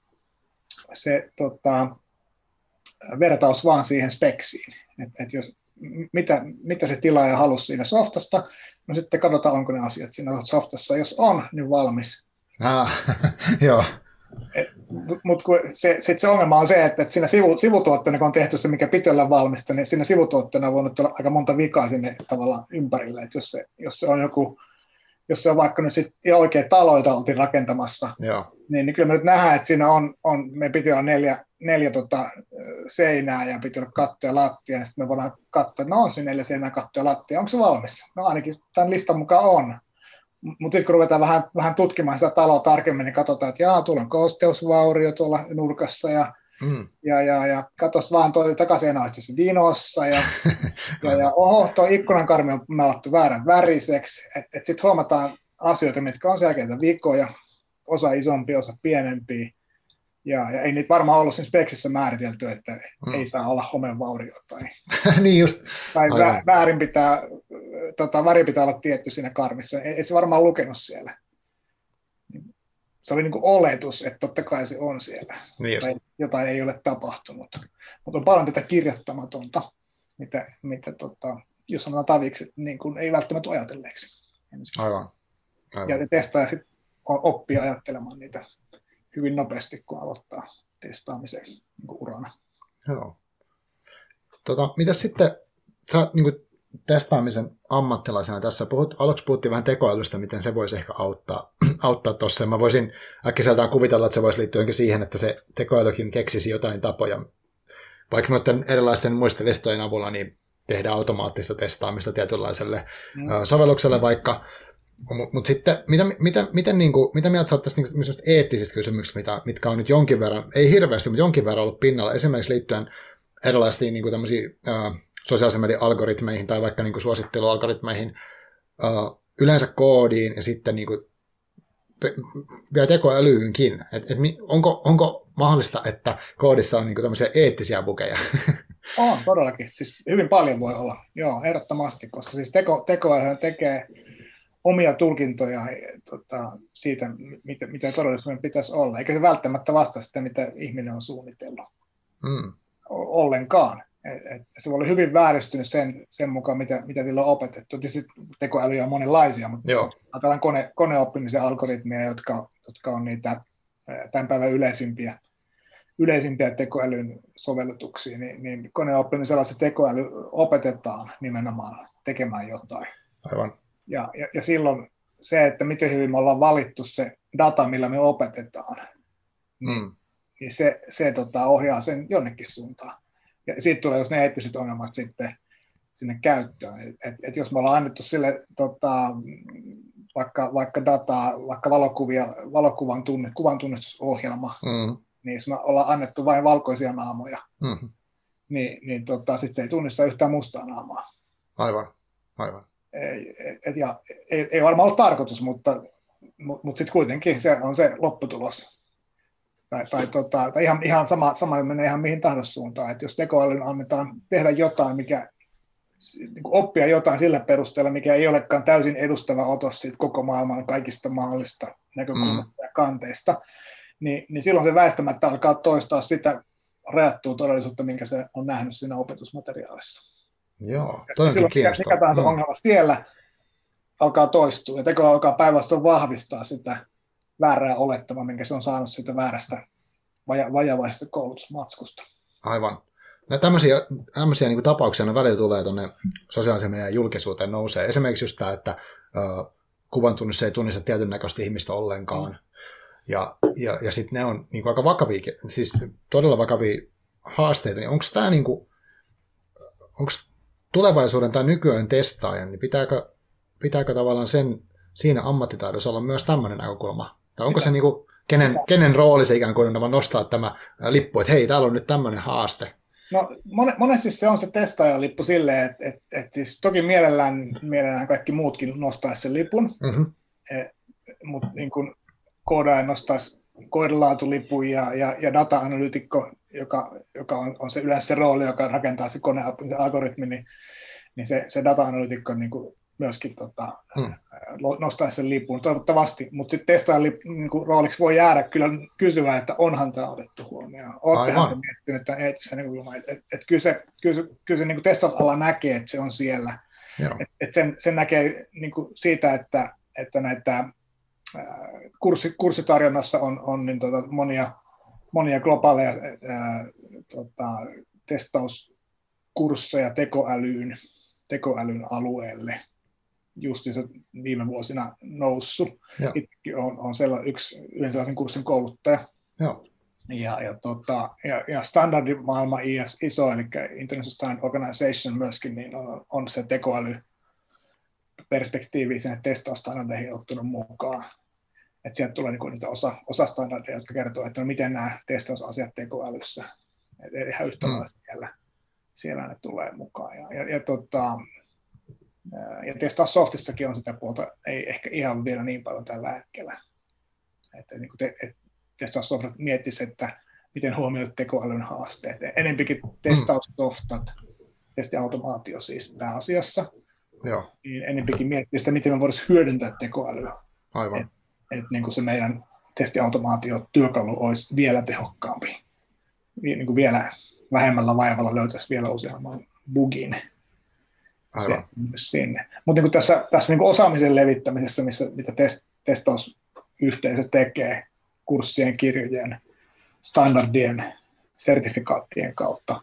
se tota, vertaus vaan siihen speksiin. Että et jos mitä, mitä se tilaaja halusi siinä softasta, no sitten katsotaan, onko ne asiat siinä softassa. Jos on, niin valmis. Ah, joo. Mutta se, se ongelma on se, että, että siinä sivu, sivutuotteena, kun on tehty se, mikä pitää olla valmista, niin siinä sivutuotteena on voinut olla aika monta vikaa sinne tavallaan ympärille. Et jos, se, jos, se on joku, jos se on vaikka nyt sit ihan oikein taloita oltiin rakentamassa, niin, niin kyllä me nyt nähdään, että siinä on, on me piti olla neljä, neljä tota, seinää ja piti olla katto ja lattia, ja sitten me voidaan katsoa, että no on siinä neljä seinää, katto ja lattia, onko se valmis? No ainakin tämän listan mukaan on. Mutta sitten kun ruvetaan vähän, vähän tutkimaan sitä taloa tarkemmin, niin katsotaan, että jaa, tuolla on kosteusvaurio tuolla nurkassa, ja, mm. ja, ja, ja katos vaan toi takaisin enää itse asiassa dinossa, ja, ja, ja oho, tuo ikkunankarmi on maalattu väärän väriseksi, että et sitten huomataan asioita, mitkä on selkeitä vikoja, osa isompia, osa pienempiä, ja, ja ei niitä varmaan ollut siinä speksissä määritelty, että mm. ei saa olla homevaurio, tai, niin just. tai vä, väärin pitää... Tota, väri pitää olla tietty siinä karmissa. Ei, ei se varmaan lukenut siellä. Se oli niin kuin oletus, että totta kai se on siellä. Niin tai jotain ei ole tapahtunut. Mutta on paljon tätä kirjoittamatonta, mitä, mitä tota, jos sanotaan taviksi, niin kuin ei välttämättä ajatelleeksi. Aivan. Aivan. Ja testaa sitten oppia ajattelemaan niitä hyvin nopeasti, kun aloittaa testaamisen niin kuin urana. Joo. Tota, mitäs sitten, sä oot niin kuin testaamisen ammattilaisena tässä puhut, aluksi puhuttiin vähän tekoälystä, miten se voisi ehkä auttaa auttaa tuossa. Mä voisin äkkiseltään kuvitella, että se voisi liittyä siihen, että se tekoälykin keksisi jotain tapoja. Vaikka noiden erilaisten muistilistojen avulla niin tehdään automaattista testaamista tietynlaiselle mm. sovellukselle vaikka. Mutta sitten, mitä, mitä, miten, niin kuin, mitä mieltä sä oot tässä niin eettisistä kysymyksistä, mitä, mitkä on nyt jonkin verran, ei hirveästi, mutta jonkin verran ollut pinnalla, esimerkiksi liittyen erilaisiin niin tämmöisiin sosiaalisen median algoritmeihin tai vaikka niin kuin suosittelualgoritmeihin, uh, yleensä koodiin ja sitten niin kuin pe- vielä tekoälyynkin. Et, et mi- onko, onko mahdollista, että koodissa on niin kuin tämmöisiä eettisiä bukeja? On, todellakin. Siis hyvin paljon voi olla. Joo, ehdottomasti, koska siis teko, tekoäly tekee omia tulkintoja tota, siitä, mitä, mitä todellisuuden pitäisi olla. Eikä se välttämättä vastaa sitä, mitä ihminen on suunnitellut. Mm. O- ollenkaan. Se voi olla hyvin vääristynyt sen, sen mukaan, mitä, mitä sillä on opetettu. Tietysti tekoälyjä on monenlaisia, mutta Joo. ajatellaan kone, koneoppimisen algoritmeja, jotka, jotka on niitä tämän päivän yleisimpiä yleisimpiä tekoälyn sovellutuksia, niin, niin koneoppiminen sellaisessa tekoäly opetetaan nimenomaan tekemään jotain. Aivan. Ja, ja, ja silloin se, että miten hyvin me ollaan valittu se data, millä me opetetaan, mm. niin se, se tota, ohjaa sen jonnekin suuntaan. Ja siitä tulee jos ne eettiset ongelmat sitten sinne käyttöön. Et, et, et jos me ollaan annettu sille tota, vaikka, vaikka dataa, vaikka valokuvia, valokuvan tunne, kuvan tunnistusohjelma, mm. niin jos me ollaan annettu vain valkoisia naamoja, mm. niin, niin tota, sit se ei tunnista yhtään mustaa naamaa. Aivan, aivan. Ei, et, ja, ei, ei varmaan ollut tarkoitus, mutta mut, mut sitten kuitenkin se on se lopputulos. Tai, tai, tota, tai ihan, ihan sama, sama menee ihan mihin tahdon suuntaan, että jos tekoälyn annetaan tehdä jotain, mikä, niin kuin oppia jotain sillä perusteella, mikä ei olekaan täysin edustava otos siitä koko maailman kaikista mahdollista näkökulmasta mm. ja kanteista, niin, niin silloin se väistämättä alkaa toistaa sitä rajattua todellisuutta, minkä se on nähnyt siinä opetusmateriaalissa. Joo, toi onkin kiinnostavaa. Mikä tahansa ongelma siellä alkaa toistua ja tekoäly alkaa päinvastoin vahvistaa sitä väärää olettama, minkä se on saanut siitä väärästä vaja- vajavaisesta koulutusmatskusta. Aivan. No tämmöisiä, tämmöisiä niin kuin tapauksia välillä tulee tuonne sosiaalisen median julkisuuteen nousee. Esimerkiksi just tämä, että uh, kuvan tunnissa ei tunnista tietyn näköistä ihmistä ollenkaan. Mm. Ja, ja, ja sitten ne on niin kuin aika vakavia, siis todella vakavia haasteita. Niin onko tämä niin kuin, onko tulevaisuuden tai nykyään testaajan, niin pitääkö, pitääkö tavallaan sen, siinä ammattitaidossa olla myös tämmöinen näkökulma? Tai onko se niin kuin, kenen, kenen rooli se ikään kuin on nostaa tämä lippu, että hei, täällä on nyt tämmöinen haaste? No monesti se on se testaajalippu silleen, että et, et siis toki mielellään, mielellään kaikki muutkin nostaisi sen lipun, mm-hmm. e, mutta niin kuin koodaaja nostaisi koodilaatulipun ja, ja, ja data-analyytikko, joka, joka on, on se yleensä se rooli, joka rakentaa se konealgoritmi, niin, niin se, se data-analyytikko niin kuin myöskin tota, hmm. nostaisi sen lipun toivottavasti, mutta sitten testaajan niin rooliksi voi jäädä kyllä kysyä, että onhan tämä otettu huomioon. Olettehan te miettinyt tämän eettisen näkökulman, että et, et kyllä se, kyllä se, kyllä se niin testausala näkee, että se on siellä. Et, et sen, sen näkee niin siitä, että, että näitä äh, kurssi, kurssitarjonnassa on, on niin, tota, monia, monia globaaleja äh, tota, testauskursseja tekoälyyn, tekoälyn alueelle. Justi se viime vuosina noussut. Joo. Itsekin on, on sellainen yksi yhden sellaisen kurssin kouluttaja. Joo. Ja, ja, tota, ja, ja standardimaailma I S O, eli International Standard Organization myöskin, niin on, on se tekoälyperspektiivi sinne testaustandardeihin ottanut mukaan. Että sieltä tulee niinku niitä osa, osastandardeja, jotka kertoo, että no miten nämä testausasiat tekoälyssä, että ihan yhtä lailla mm. siellä, siellä ne tulee mukaan. Ja, ja, ja tota... Ja testaussoftissakin on sitä puolta, ei ehkä ihan vielä niin paljon tällä hetkellä. Että niin te, et testaussoftat miettisivät, että miten huomioida tekoälyn haasteet. Enempikin testaussoftat, testiautomaatio siis pääasiassa, joo. Niin enempikin miettii sitä, miten me voidaan hyödyntää tekoälyä. Aivan. Että et niin se meidän testiautomaatiotyökalu olisi vielä tehokkaampi. Niin kuin vielä vähemmällä vaivalla löytäisi vielä useamman bugin. Se, sinne. Mutta niin tässä, tässä niin osaamisen levittämisessä, missä, mitä test, testausyhteisö tekee kurssien, kirjojen, standardien, sertifikaattien kautta,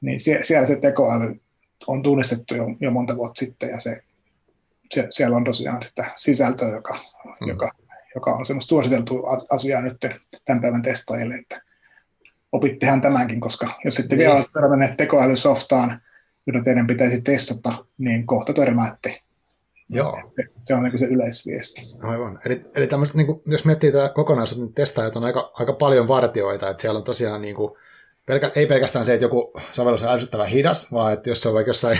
niin sie, siellä se tekoäly on tunnistettu jo, jo monta vuotta sitten, ja se, se, siellä on tosiaan sitä sisältöä, joka, mm. joka, joka on semmoista suositeltua asiaa nyt tämän päivän testaajille, että opittehan tämänkin, koska jos sitten niin. vielä olisi törmänneet tekoälysoftaan, jota teidän pitäisi testata, niin kohta törmäätte. Joo. Se on niin se yleisviesti. Aivan. Eli, eli tämmöset, niin kuin, jos miettii tämä kokonaisuus, niin testaajat on aika, aika paljon vartioita, että siellä on tosiaan niin kuin, pelkä, ei pelkästään se, että joku sovellus on ärsyttävän hidas, vaan että jos se on vaikka jossain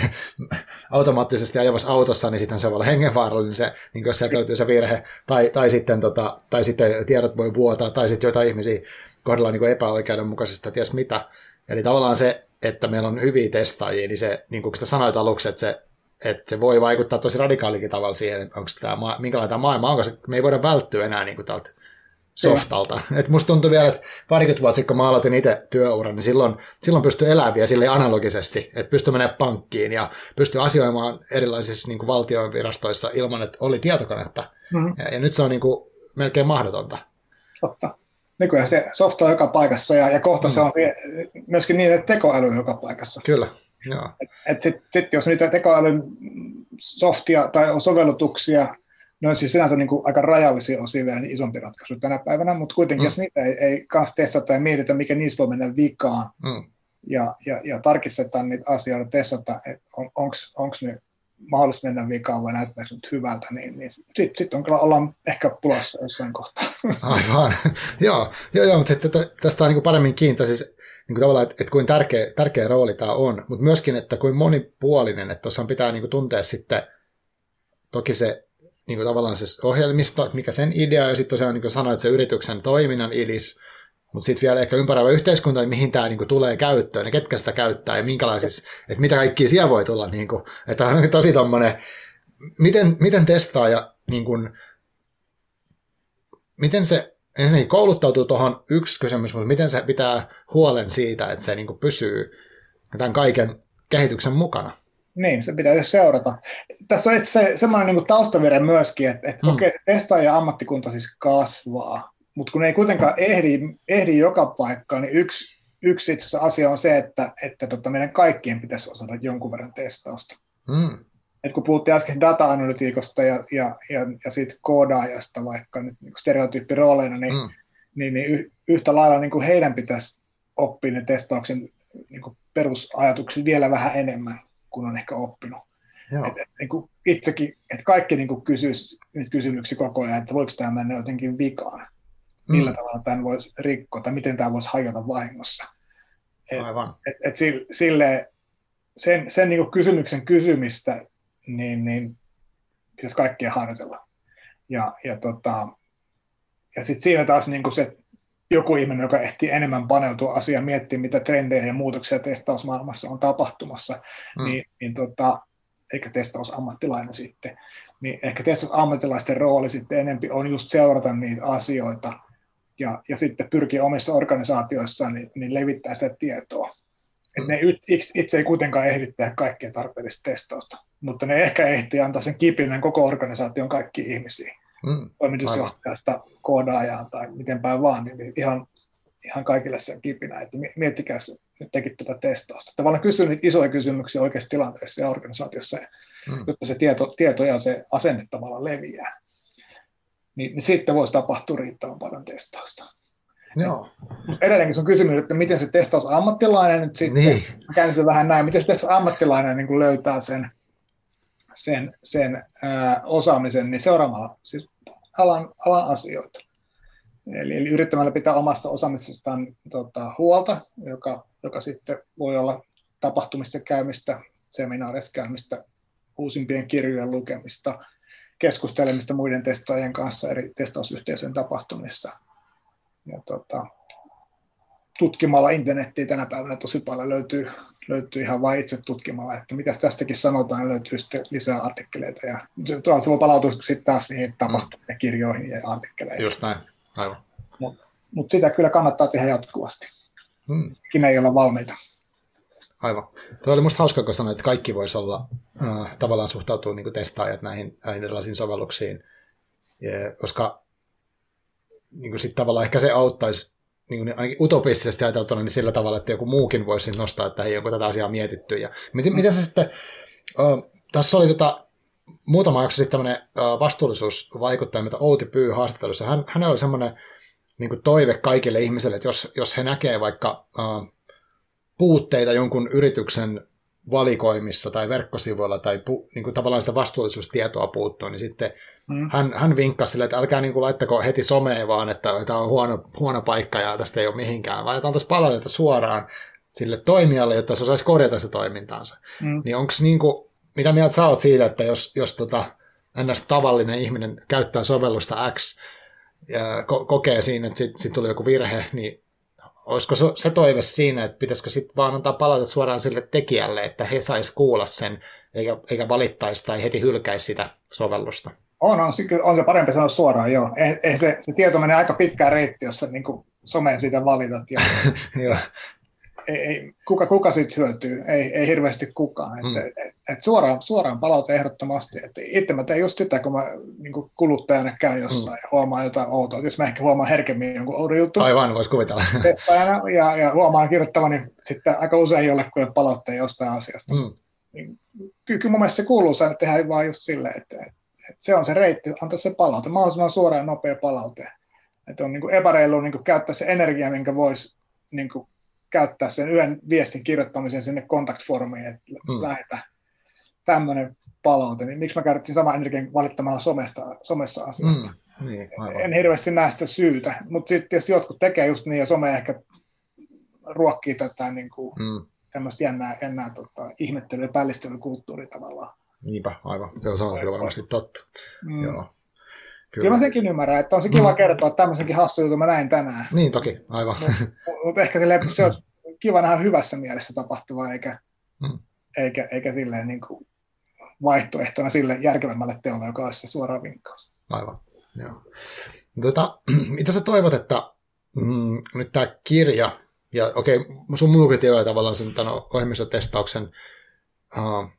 automaattisesti ajavassa autossa, niin sitten se voi olla hengenvaarallinen, se, niin jos sieltä löytyy se virhe, tai, tai, sitten, tota, tai sitten tiedot voi vuotaa, tai sitten jotain ihmisiä kohdellaan niin epäoikeudenmukaisesti, ties mitä. Eli tavallaan se, että meillä on hyviä testaajia, niin se, niin kuin sitä sanoit aluksi, että se, että se voi vaikuttaa tosi radikaalikin tavalla siihen, että onko tämä, minkälainen tämä maailma on, me ei voida välttyä enää niin kuin tältä softalta. Että musta tuntuu vielä, että parikymmentä vuotta sitten, kun mä aloitin itse työuran, niin silloin, silloin pystyy elämään vielä silleen analogisesti, että pystyy menemään pankkiin ja pystyy asioimaan erilaisissa niin kuin valtion virastoissa ilman, että oli tietokonetta. Mm-hmm. Ja, ja nyt se on niin kuin melkein mahdotonta. Totta. nykyään se softa on joka paikassa ja, ja kohta mm. se on myöskin niin, että tekoäly on joka paikassa. Kyllä, joo. Sitten sit, jos niitä tekoälyn softia tai sovellutuksia, ne on siis sinänsä niin kuin aika rajallisia osia vielä isompi ratkaisu tänä päivänä, mutta kuitenkin mm. jos niitä ei, ei kanssa testata tai mietitä, mikä niissä voi mennä vikaan mm. ja, ja, ja tarkistetaan niitä asioita, testata, että on, onko ne mahdollista mennä vikaan vai näyttääkö nyt hyvältä, niin, niin sitten sit on kyllä ollaan ehkä pulassa jossain kohtaa. Aivan, joo, joo, joo, mutta tästä on niin kuin paremmin kiinni, siis niin kuin tavallaan, että, että kuin tärkeä, tärkeä rooli tämä on, mutta myöskin, että kuin monipuolinen, että tuossa pitää niin kuin tuntea sitten toki se niin kuin tavallaan se ohjelmisto, että mikä sen idea, ja sitten tosiaan niin kuin sanoit, se yrityksen toiminnan idis, mutta sitten vielä ehkä ympäröivä yhteiskunta, että mihin tämä niinku tulee käyttöön, ja ketkä sitä käyttää, ja minkälaisissa, että mitä kaikkia siellä voi tulla, niinku, että on tosi tommoinen, miten, miten testaa, ja niinku, miten se ensinnäkin kouluttautuu tuohon yksi kysymys, mutta miten se pitää huolen siitä, että se niinku pysyy tämän kaiken kehityksen mukana. Niin, se pitää seurata. Tässä on itse asiassa semmoinen niinku taustavire myöskin, että, että mm. okei, okay, se testaajan ammattikunta siis kasvaa, mutta kun ei kuitenkaan ehdi, ehdi joka paikkaan, niin yksi, yksi itse asiassa asia on se, että, että tota meidän kaikkien pitäisi osata jonkun verran testausta. Mm. Et kun puhuttiin äsken data-analytiikosta ja, ja, ja, ja siitä koodaajasta vaikka nyt niin stereotyyppirooleina, niin, mm. niin, niin y, yhtä lailla niin heidän pitäisi oppia ne testauksen niin perusajatukset vielä vähän enemmän kuin on ehkä oppinut. Et, et, niin kuin itsekin, että kaikki niin kysyisi nyt kysymyksiä koko ajan, että voiko tämä mennä jotenkin vikaan. Mm. Millä tavalla tämän voisi rikkoa, tai miten tämä voisi hajota vahingossa. Et, Aivan. Et, et sille, sen sen niin kuin kysymyksen kysymistä niin, niin pitäisi kaikkea harjoitella. Ja, ja, tota, ja sitten siinä taas niin kuin se joku ihminen, joka ehtii enemmän paneutua asiaan, miettiä, mitä trendejä ja muutoksia testausmaailmassa on tapahtumassa, mm. niin, niin tota, eikä testausammattilainen sitten, niin ehkä testausammattilaisten rooli sitten enempi on just seurata niitä asioita, ja, ja sitten pyrkii omissa organisaatioissaan niin, niin levittää sitä tietoa. Et ne itse ei kuitenkaan ehdi tehdä kaikkea tarpeellista testausta, mutta ne ehkä ehtii antaa sen kipinnän koko organisaation kaikkiin ihmisiin. Mm, toimitusjohtajasta koodaajaan tai mitenpä vaan, niin ihan, ihan kaikille sen kipinä, että miettikää se, nyt tekin tätä testausta. Tavallaan kysyn niitä isoja kysymyksiä oikeassa tilanteessa ja organisaatiossa, mm. jotta se tieto, tieto ja se asenne tavallaan leviää. Niin, niin siitä voisi tapahtua riittävän paljon testausta. Joo. Edelleenkin sun kysymys, että miten se testaus ammattilainen nyt sitten, niin. Käänsin vähän näin, miten se testaus ammattilainen niin löytää sen, sen, sen ää, osaamisen, niin seuraamalla siis alan, alan asioita. Eli, eli yrittämällä pitää omasta osaamisestaan tota, huolta, joka, joka sitten voi olla tapahtumissa käymistä, seminaareissa käymistä, uusimpien kirjojen lukemista, keskustelemista muiden testaajien kanssa eri testausyhteisöjen tapahtumissa. Ja, tota, tutkimalla internettiä tänä päivänä tosi paljon löytyy, löytyy ihan vain itse tutkimalla, että mitä tästäkin sanotaan, löytyy sitten lisää artikkeleita. Ja se, se voi palautua sitten taas niihin tapahtumien kirjoihin ja artikkeleihin. Just näin. Aivan. Mutta mut sitä kyllä kannattaa tehdä jatkuvasti. Hmm. Sekin ei olla valmiita. Aivan. Tuo oli musta hauskaa, kun sanoin, että kaikki voisi olla, äh, tavallaan suhtautua niin kuin testaajat näihin, näihin erilaisiin sovelluksiin, ja, koska niin kuin sit tavallaan ehkä se auttaisi, niin kuin ainakin utopistisesti ajateltuna, niin sillä tavalla, että joku muukin voisi nostaa, että hei, onko tätä asiaa mietitty. Ja miten, miten se sitten, äh, tässä oli tota, muutama jakso sitten tämmöinen vastuullisuusvaikuttaja, mitä Outi Pyy haastattelussa. Hän, hänellä oli semmoinen niin kuin toive kaikille ihmisille, että jos, jos he näkee vaikka uh, puutteita jonkun yrityksen valikoimissa tai verkkosivuilla tai pu, niin kuin tavallaan sitä vastuullisuustietoa puuttuu, niin sitten mm. hän, hän vinkkasi silleen, että älkää niin kuin laittako heti someen vaan, että tämä on huono, huono paikka ja tästä ei ole mihinkään, vaan antaisi palautetta suoraan sille toimijalle, jotta se osaisi korjata sitä toimintaansa. Mm. Niin onko niin kuin mitä mieltä sä oot siitä, että jos, jos tota, ns. Tavallinen ihminen käyttää sovellusta X ja ko- kokee siinä, että siitä sit tuli joku virhe, niin olisiko se, se toive siinä, että pitäisikö sitten vaan antaa palautetta suoraan sille tekijälle, että he sais kuulla sen, eikä, eikä valittaisi tai heti hylkäisi sitä sovellusta? On, on, on se parempi sanoa suoraan, joo. Eh, eh se, se tieto menee aika pitkään reitti, jos sä niin kuin someen siitä valitat. Ja ei, ei, kuka, kuka siitä hyötyy? Ei, ei hirveästi kukaan. Mm. Et, et, et suoraan, suoraan palaute ehdottomasti. Et itse mä teen just sitä, kun mä niin kun kuluttajana käyn jossain mm. ja huomaan jotain outoa. Jos mä ehkä huomaan herkemmin jonkun oudon jutun. Aivan, vois kuvitella. Ja, ja huomaan kirjoittavani sitten aika usein jollekulle palautteen jostain asiasta. Mm. Niin, kyllä mun mielestä se kuuluu saada tehdä vaan just silleen, että et, et se on se reitti, antaa se palaute. Mahdollisimman suora ja nopea palaute. Että on niin kun epäreilu niin kun käyttää se energia, minkä voisi... Niin kun käyttää sen yhden viestin kirjoittamisen sinne kontaktformiin, että hmm. lähetä tämmöinen palaute, niin miksi mä käytin saman energian valittamalla somesta, somessa asiasta. Hmm. Niin, en hirveästi näe sitä syytä, mutta sitten jos jotkut tekee just niin, ja some ehkä ruokkii tätä niin kuin, hmm. tämmöistä jännää, jännää tota, ihmettelyä ja pällistelykulttuuria tavallaan. Niinpä, aivan. Se on kyllä varmasti totta. Hmm. Joo. Kyllä. Kyllä mä senkin ymmärrän, että on se kiva kertoa tämmöisenkin hassun jutun mä näin tänään. Niin toki, aivan. Mutta mut ehkä silleen, se olisi kiva nähdä hyvässä mielessä tapahtuvaa, eikä, mm. eikä, eikä silleen niin kuin vaihtoehtona sille järkevämmälle teolle, joka olisi se suora vinkkaus. Aivan, joo. Tota, mitä sä toivot, että mm, nyt tämä kirja, ja okei, okay, sun muukin teoja tavallaan sen tämän ohjelmistotestauksen, uh,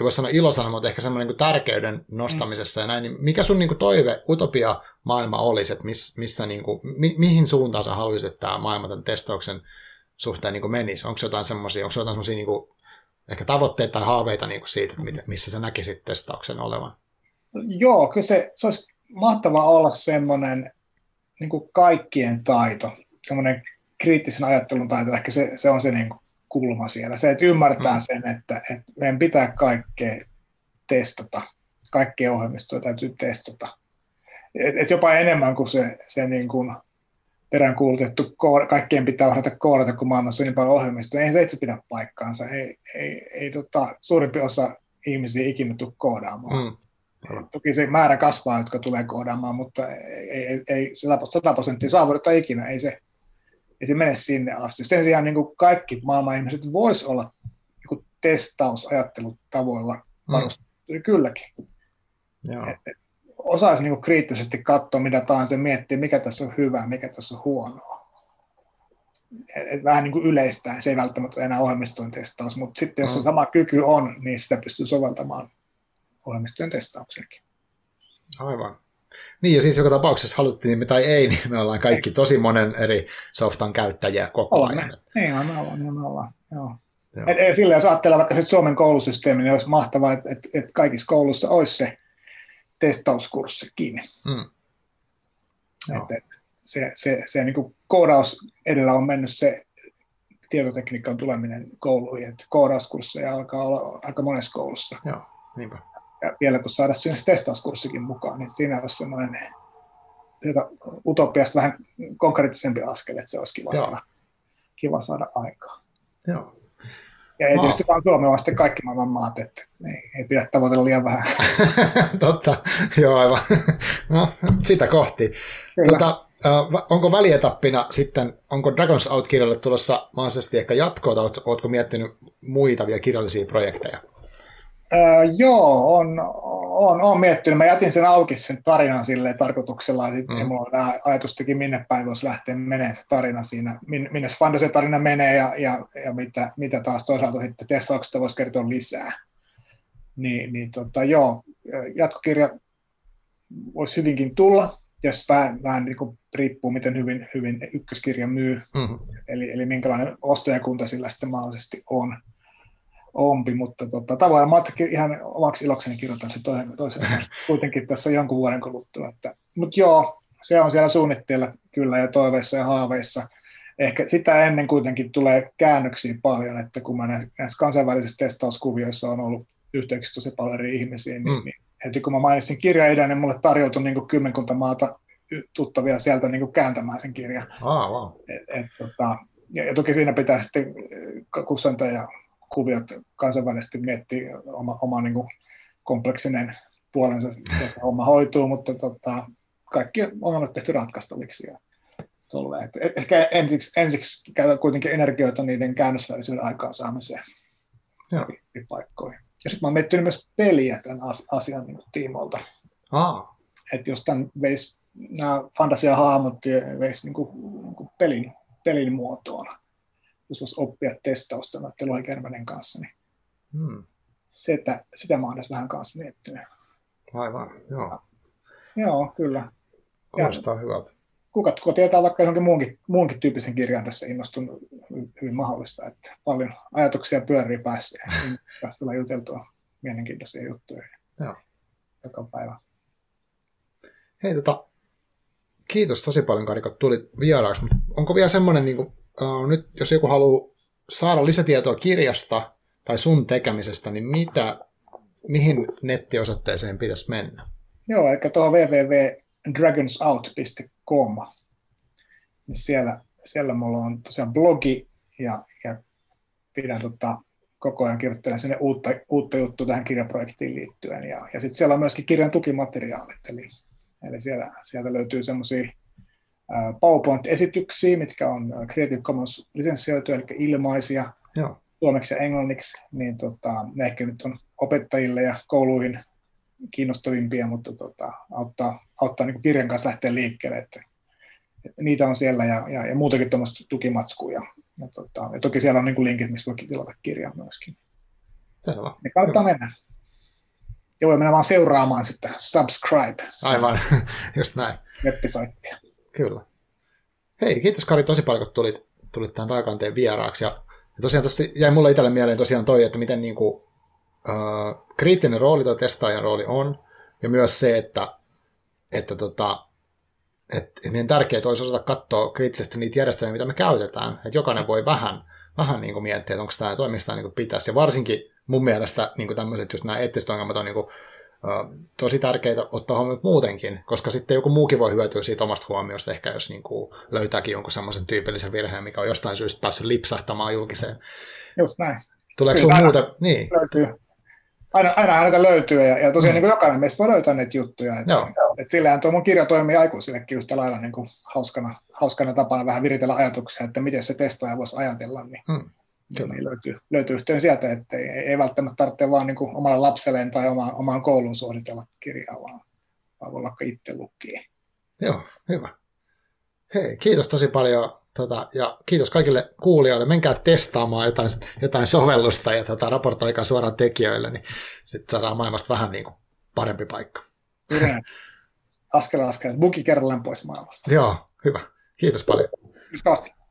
ei voi sanoa ilosana, mutta ehkä semmoinen niin kuin tärkeyden nostamisessa ja näin, niin mikä sun niin kuin toive, utopia maailma olisi, että miss, missä, niin kuin, mi, mihin suuntaan sä haluaisit, että tämä maailma tämän testauksen suhteen niin kuin menisi? Onko jotain semmoisia, onko jotain semmoisia niin kuin, ehkä tavoitteita tai haaveita niin kuin siitä, että missä sä näkisit testauksen olevan? Joo, kyllä se, se olisi mahtavaa olla semmoinen niin kuin kaikkien taito, semmoinen kriittisen ajattelun taito, ehkä se, se on se niin kuin kulma siellä. Se, että ymmärtää sen, että, että meidän pitää kaikkea testata. Kaikkea ohjelmistoa täytyy testata. Et, et jopa enemmän kuin se, se niin kuin peräänkuulutettu, kaikkien pitää ohjata koodata, kun maailmassa on niin paljon ohjelmistoa. Ei se itse pidä paikkaansa. Ei, ei, ei, tota, suurempi osa ihmisiä ikinä tule koodaamaan. Mm. Toki se määrä kasvaa, jotka tulee koodaamaan, mutta ei, ei, ei sata prosenttia saavuteta ikinä. Ei se ja se menee sinne asti. Sen sijaan niin kuin kaikki maailman ihmiset voisi olla niin testausajattelutavoilla varustettuja mm. kylläkin. Osaisi niin kuin kriittisesti katsoa, mitä tahansa miettiä, mikä tässä on hyvää, mikä tässä on huonoa. Et vähän niin kuin yleistään. Se ei välttämättä ole enää ohjelmistojen testaus, mutta sitten jos mm. se sama kyky on, niin sitä pystyy soveltamaan ohjelmistojen testaukseenkin. Aivan. Niin, ja siis joka tapauksessa haluttiin tai ei, niin me ollaan kaikki tosi monen eri softan käyttäjiä koko olemme. Ajan. Niin, me ollaan, niin me ollaan, joo. joo. Et, et, sillä jos ajattelee vaikka Suomen koulusysteemi, niin olisi mahtavaa, että et, et kaikissa koulussa olisi se testauskurssikin. Mm. Et, et, se se, se niin kuin koodaus edellä on mennyt se tietotekniikan tuleminen kouluihin, että koodauskursseja alkaa olla aika monessa koulussa. Joo, niinpä. Ja vielä kun saada sinne testauskurssikin mukaan, niin siinä olisi semmoinen utopiasta vähän konkreettisempi askel, että se olisi kiva, saada, kiva saada aikaa. Joo. Ja ei tietysti vaan Suomi, vaan sitten kaikki maailman maat, että ei, ei pidä tavoitella liian vähän. Totta, joo aivan. No, sitä kohti. Tota, onko välietappina sitten, onko Dragons Out-kirjalle tulossa mahdollisesti ehkä jatkoa, tai oletko miettinyt muita vielä kirjallisia projekteja? Öö, joo, on, on, on miettinyt. Mä jätin sen auki sen tarinan silleen tarkoituksella, että mm. mulla on vähän ajatustakin, minne päin voisi lähteä menee se tarina siinä, min, minne se fantasy tarina menee ja, ja, ja mitä, mitä taas toisaalta sitten testauksesta voisi kertoa lisää. Niin, niin tota, joo, jatkokirja voisi hyvinkin tulla, jos vähän, vähän niin kuin riippuu, miten hyvin, hyvin ykköskirja myy, mm-hmm. eli, eli minkälainen ostajakunta sillä sitten mahdollisesti on. Ompi, mutta tota, tavoin mä ihan omaksi ilokseni kirjoitan sen toisen, toisen kuitenkin tässä jonkun vuoden kuluttua. Mutta joo, se on siellä suunnitteilla kyllä ja toiveissa ja haaveissa. Ehkä sitä ennen kuitenkin tulee käännöksiä paljon, että kun mä näissä kansainvälisissä testauskuvioissa on ollut yhteyksissä tosi paljon eri ihmisiä, niin, mm. niin heti kun mä mainitsin kirjaidän, niin mulle tarjoutui niin kymmenkunta maata tuttavia sieltä niin kääntämään sen kirjan. Ah, wow. et, et, tota, ja, ja toki siinä pitää sitten kustantaja kuviot kansainvälisesti miettii oma, oma niin kuin kompleksinen puolensa, jossa homma hoituu, mutta tota, kaikki on ollut tehty ratkaistaviksi. Ja et ehkä ensiksi, ensiksi käytän kuitenkin energioita niiden käännösvälisyyden aikaansaamiseen eri paikkoihin. Ja sitten mä oon miettinyt myös peliä tämän asian niin tiimoilta. Ah. Että jos tämän veisi nämä fantasiahahmot veisi niin kuin, niin kuin pelin, pelin muotoon. jos oppia testausta noiden Lohikärmänen kanssa, niin hmm. sitä, sitä mä olen vähän kanssa miettinyt. Aivan, joo. Joo, kyllä. Kuulostaa hyvältä. Kuka tietää vaikka johonkin muunkin, muunkin tyyppisen kirjan tässä innostunut, hyvin mahdollista, että paljon ajatuksia pyörii päässä ja päästä ollaan juteltua mielenkiintoisia juttuja joo. joka päivä. Hei, tota, kiitos tosi paljon, Kari, kun tulit vieraaksi. Onko vielä semmoinen, niin kuin, äh, nyt jos joku haluaa saada lisätietoa kirjasta tai sun tekemisestä, niin mitä, mihin nettiosoitteeseen pitäisi mennä? Joo, eli tuohon double-u double-u double-u piste dragons out piste com. Siellä, siellä mulla on tosiaan blogi ja, ja pidän tota, koko ajan kirjoittelen sinne uutta, uutta juttua tähän kirjaprojektiin liittyen. Ja, ja sitten siellä on myöskin kirjan tukimateriaalit. Eli, eli siellä, sieltä löytyy semmoisia PowerPoint-esityksiä, mitkä on Creative Commons lisensioitu, eli ilmaisia. Joo. Suomeksi ja englanniksi, niin tota, ne ehkä nyt on opettajille ja kouluihin kiinnostavimpia, mutta tota, auttaa, auttaa niin kuin kirjan kanssa lähteä liikkeelle. Että, että niitä on siellä ja, ja, ja muutakin tuommoista tukimatskua. Ja, ja, tota, ja toki siellä on niin kuin linkit, missä voi tilata kirjaa myöskin. Selvä. Ne kannattaa Hyvä. mennä. Ja voi mennä vaan seuraamaan sitten subscribe. Aivan, just näin. Web-saittia. Kyllä. Hei, kiitos Kari tosi paljon, kun tulit, tulit tähän Taikanteen vieraaksi. Ja Ja tosiaan tosta jäi mulle itselle mieleen tosiaan toi, että miten niin kuin, äh, kriittinen rooli tai testaajan rooli on, ja myös se, että, että, tota, että meidän tärkeää olisi osata katsoa kriittisesti niitä järjestelmiä, mitä me käytetään, että jokainen voi vähän, vähän niin kuin miettiä, että onko tämä toimista tämä niin kuin pitäisi, ja varsinkin mun mielestä niin kuin tämmöiset just nämä eettiset ongelmat on niin kuin, äh, tosi tärkeitä ottaa huomioon muutenkin, koska sitten joku muukin voi hyötyä siitä omasta huomiosta, ehkä jos niin kuin löytääkin jonkun semmoisen tyypillisen virheen, mikä on jostain syystä päässyt lipsahtamaan julkiseen. Just näin. Tuleeko sun muuta? Niin. Löytyy. Aina, aina häneltä löytyy, ja, ja tosiaan mm. niin jokainen meistä voi löytää niitä juttuja. Et, et sillähän tuo mun kirja toimii aikuisillekin yhtä lailla niin kuin hauskana, hauskana tapana vähän viritellä ajatuksia, että miten se testaaja voisi ajatella, niin, mm. niin löytyy, löytyy yhteen sieltä, että ei, ei välttämättä tarvitse vaan niin kuin omalle lapselleen tai omaan, omaan kouluun suoritella kirjaa, vaan, vaan voi vaikka itse lukea. Joo, hyvä. Hei, kiitos tosi paljon. Tota, ja kiitos kaikille kuulijoille. Menkää testaamaan jotain, jotain sovellusta ja tota, raportoikaa suoraan tekijöille, niin sitten saadaan maailmasta vähän niin kuin parempi paikka. Hyvä. Askel askel. Buki kerrallaan pois maailmasta. Joo, hyvä. Kiitos paljon. Kiitos.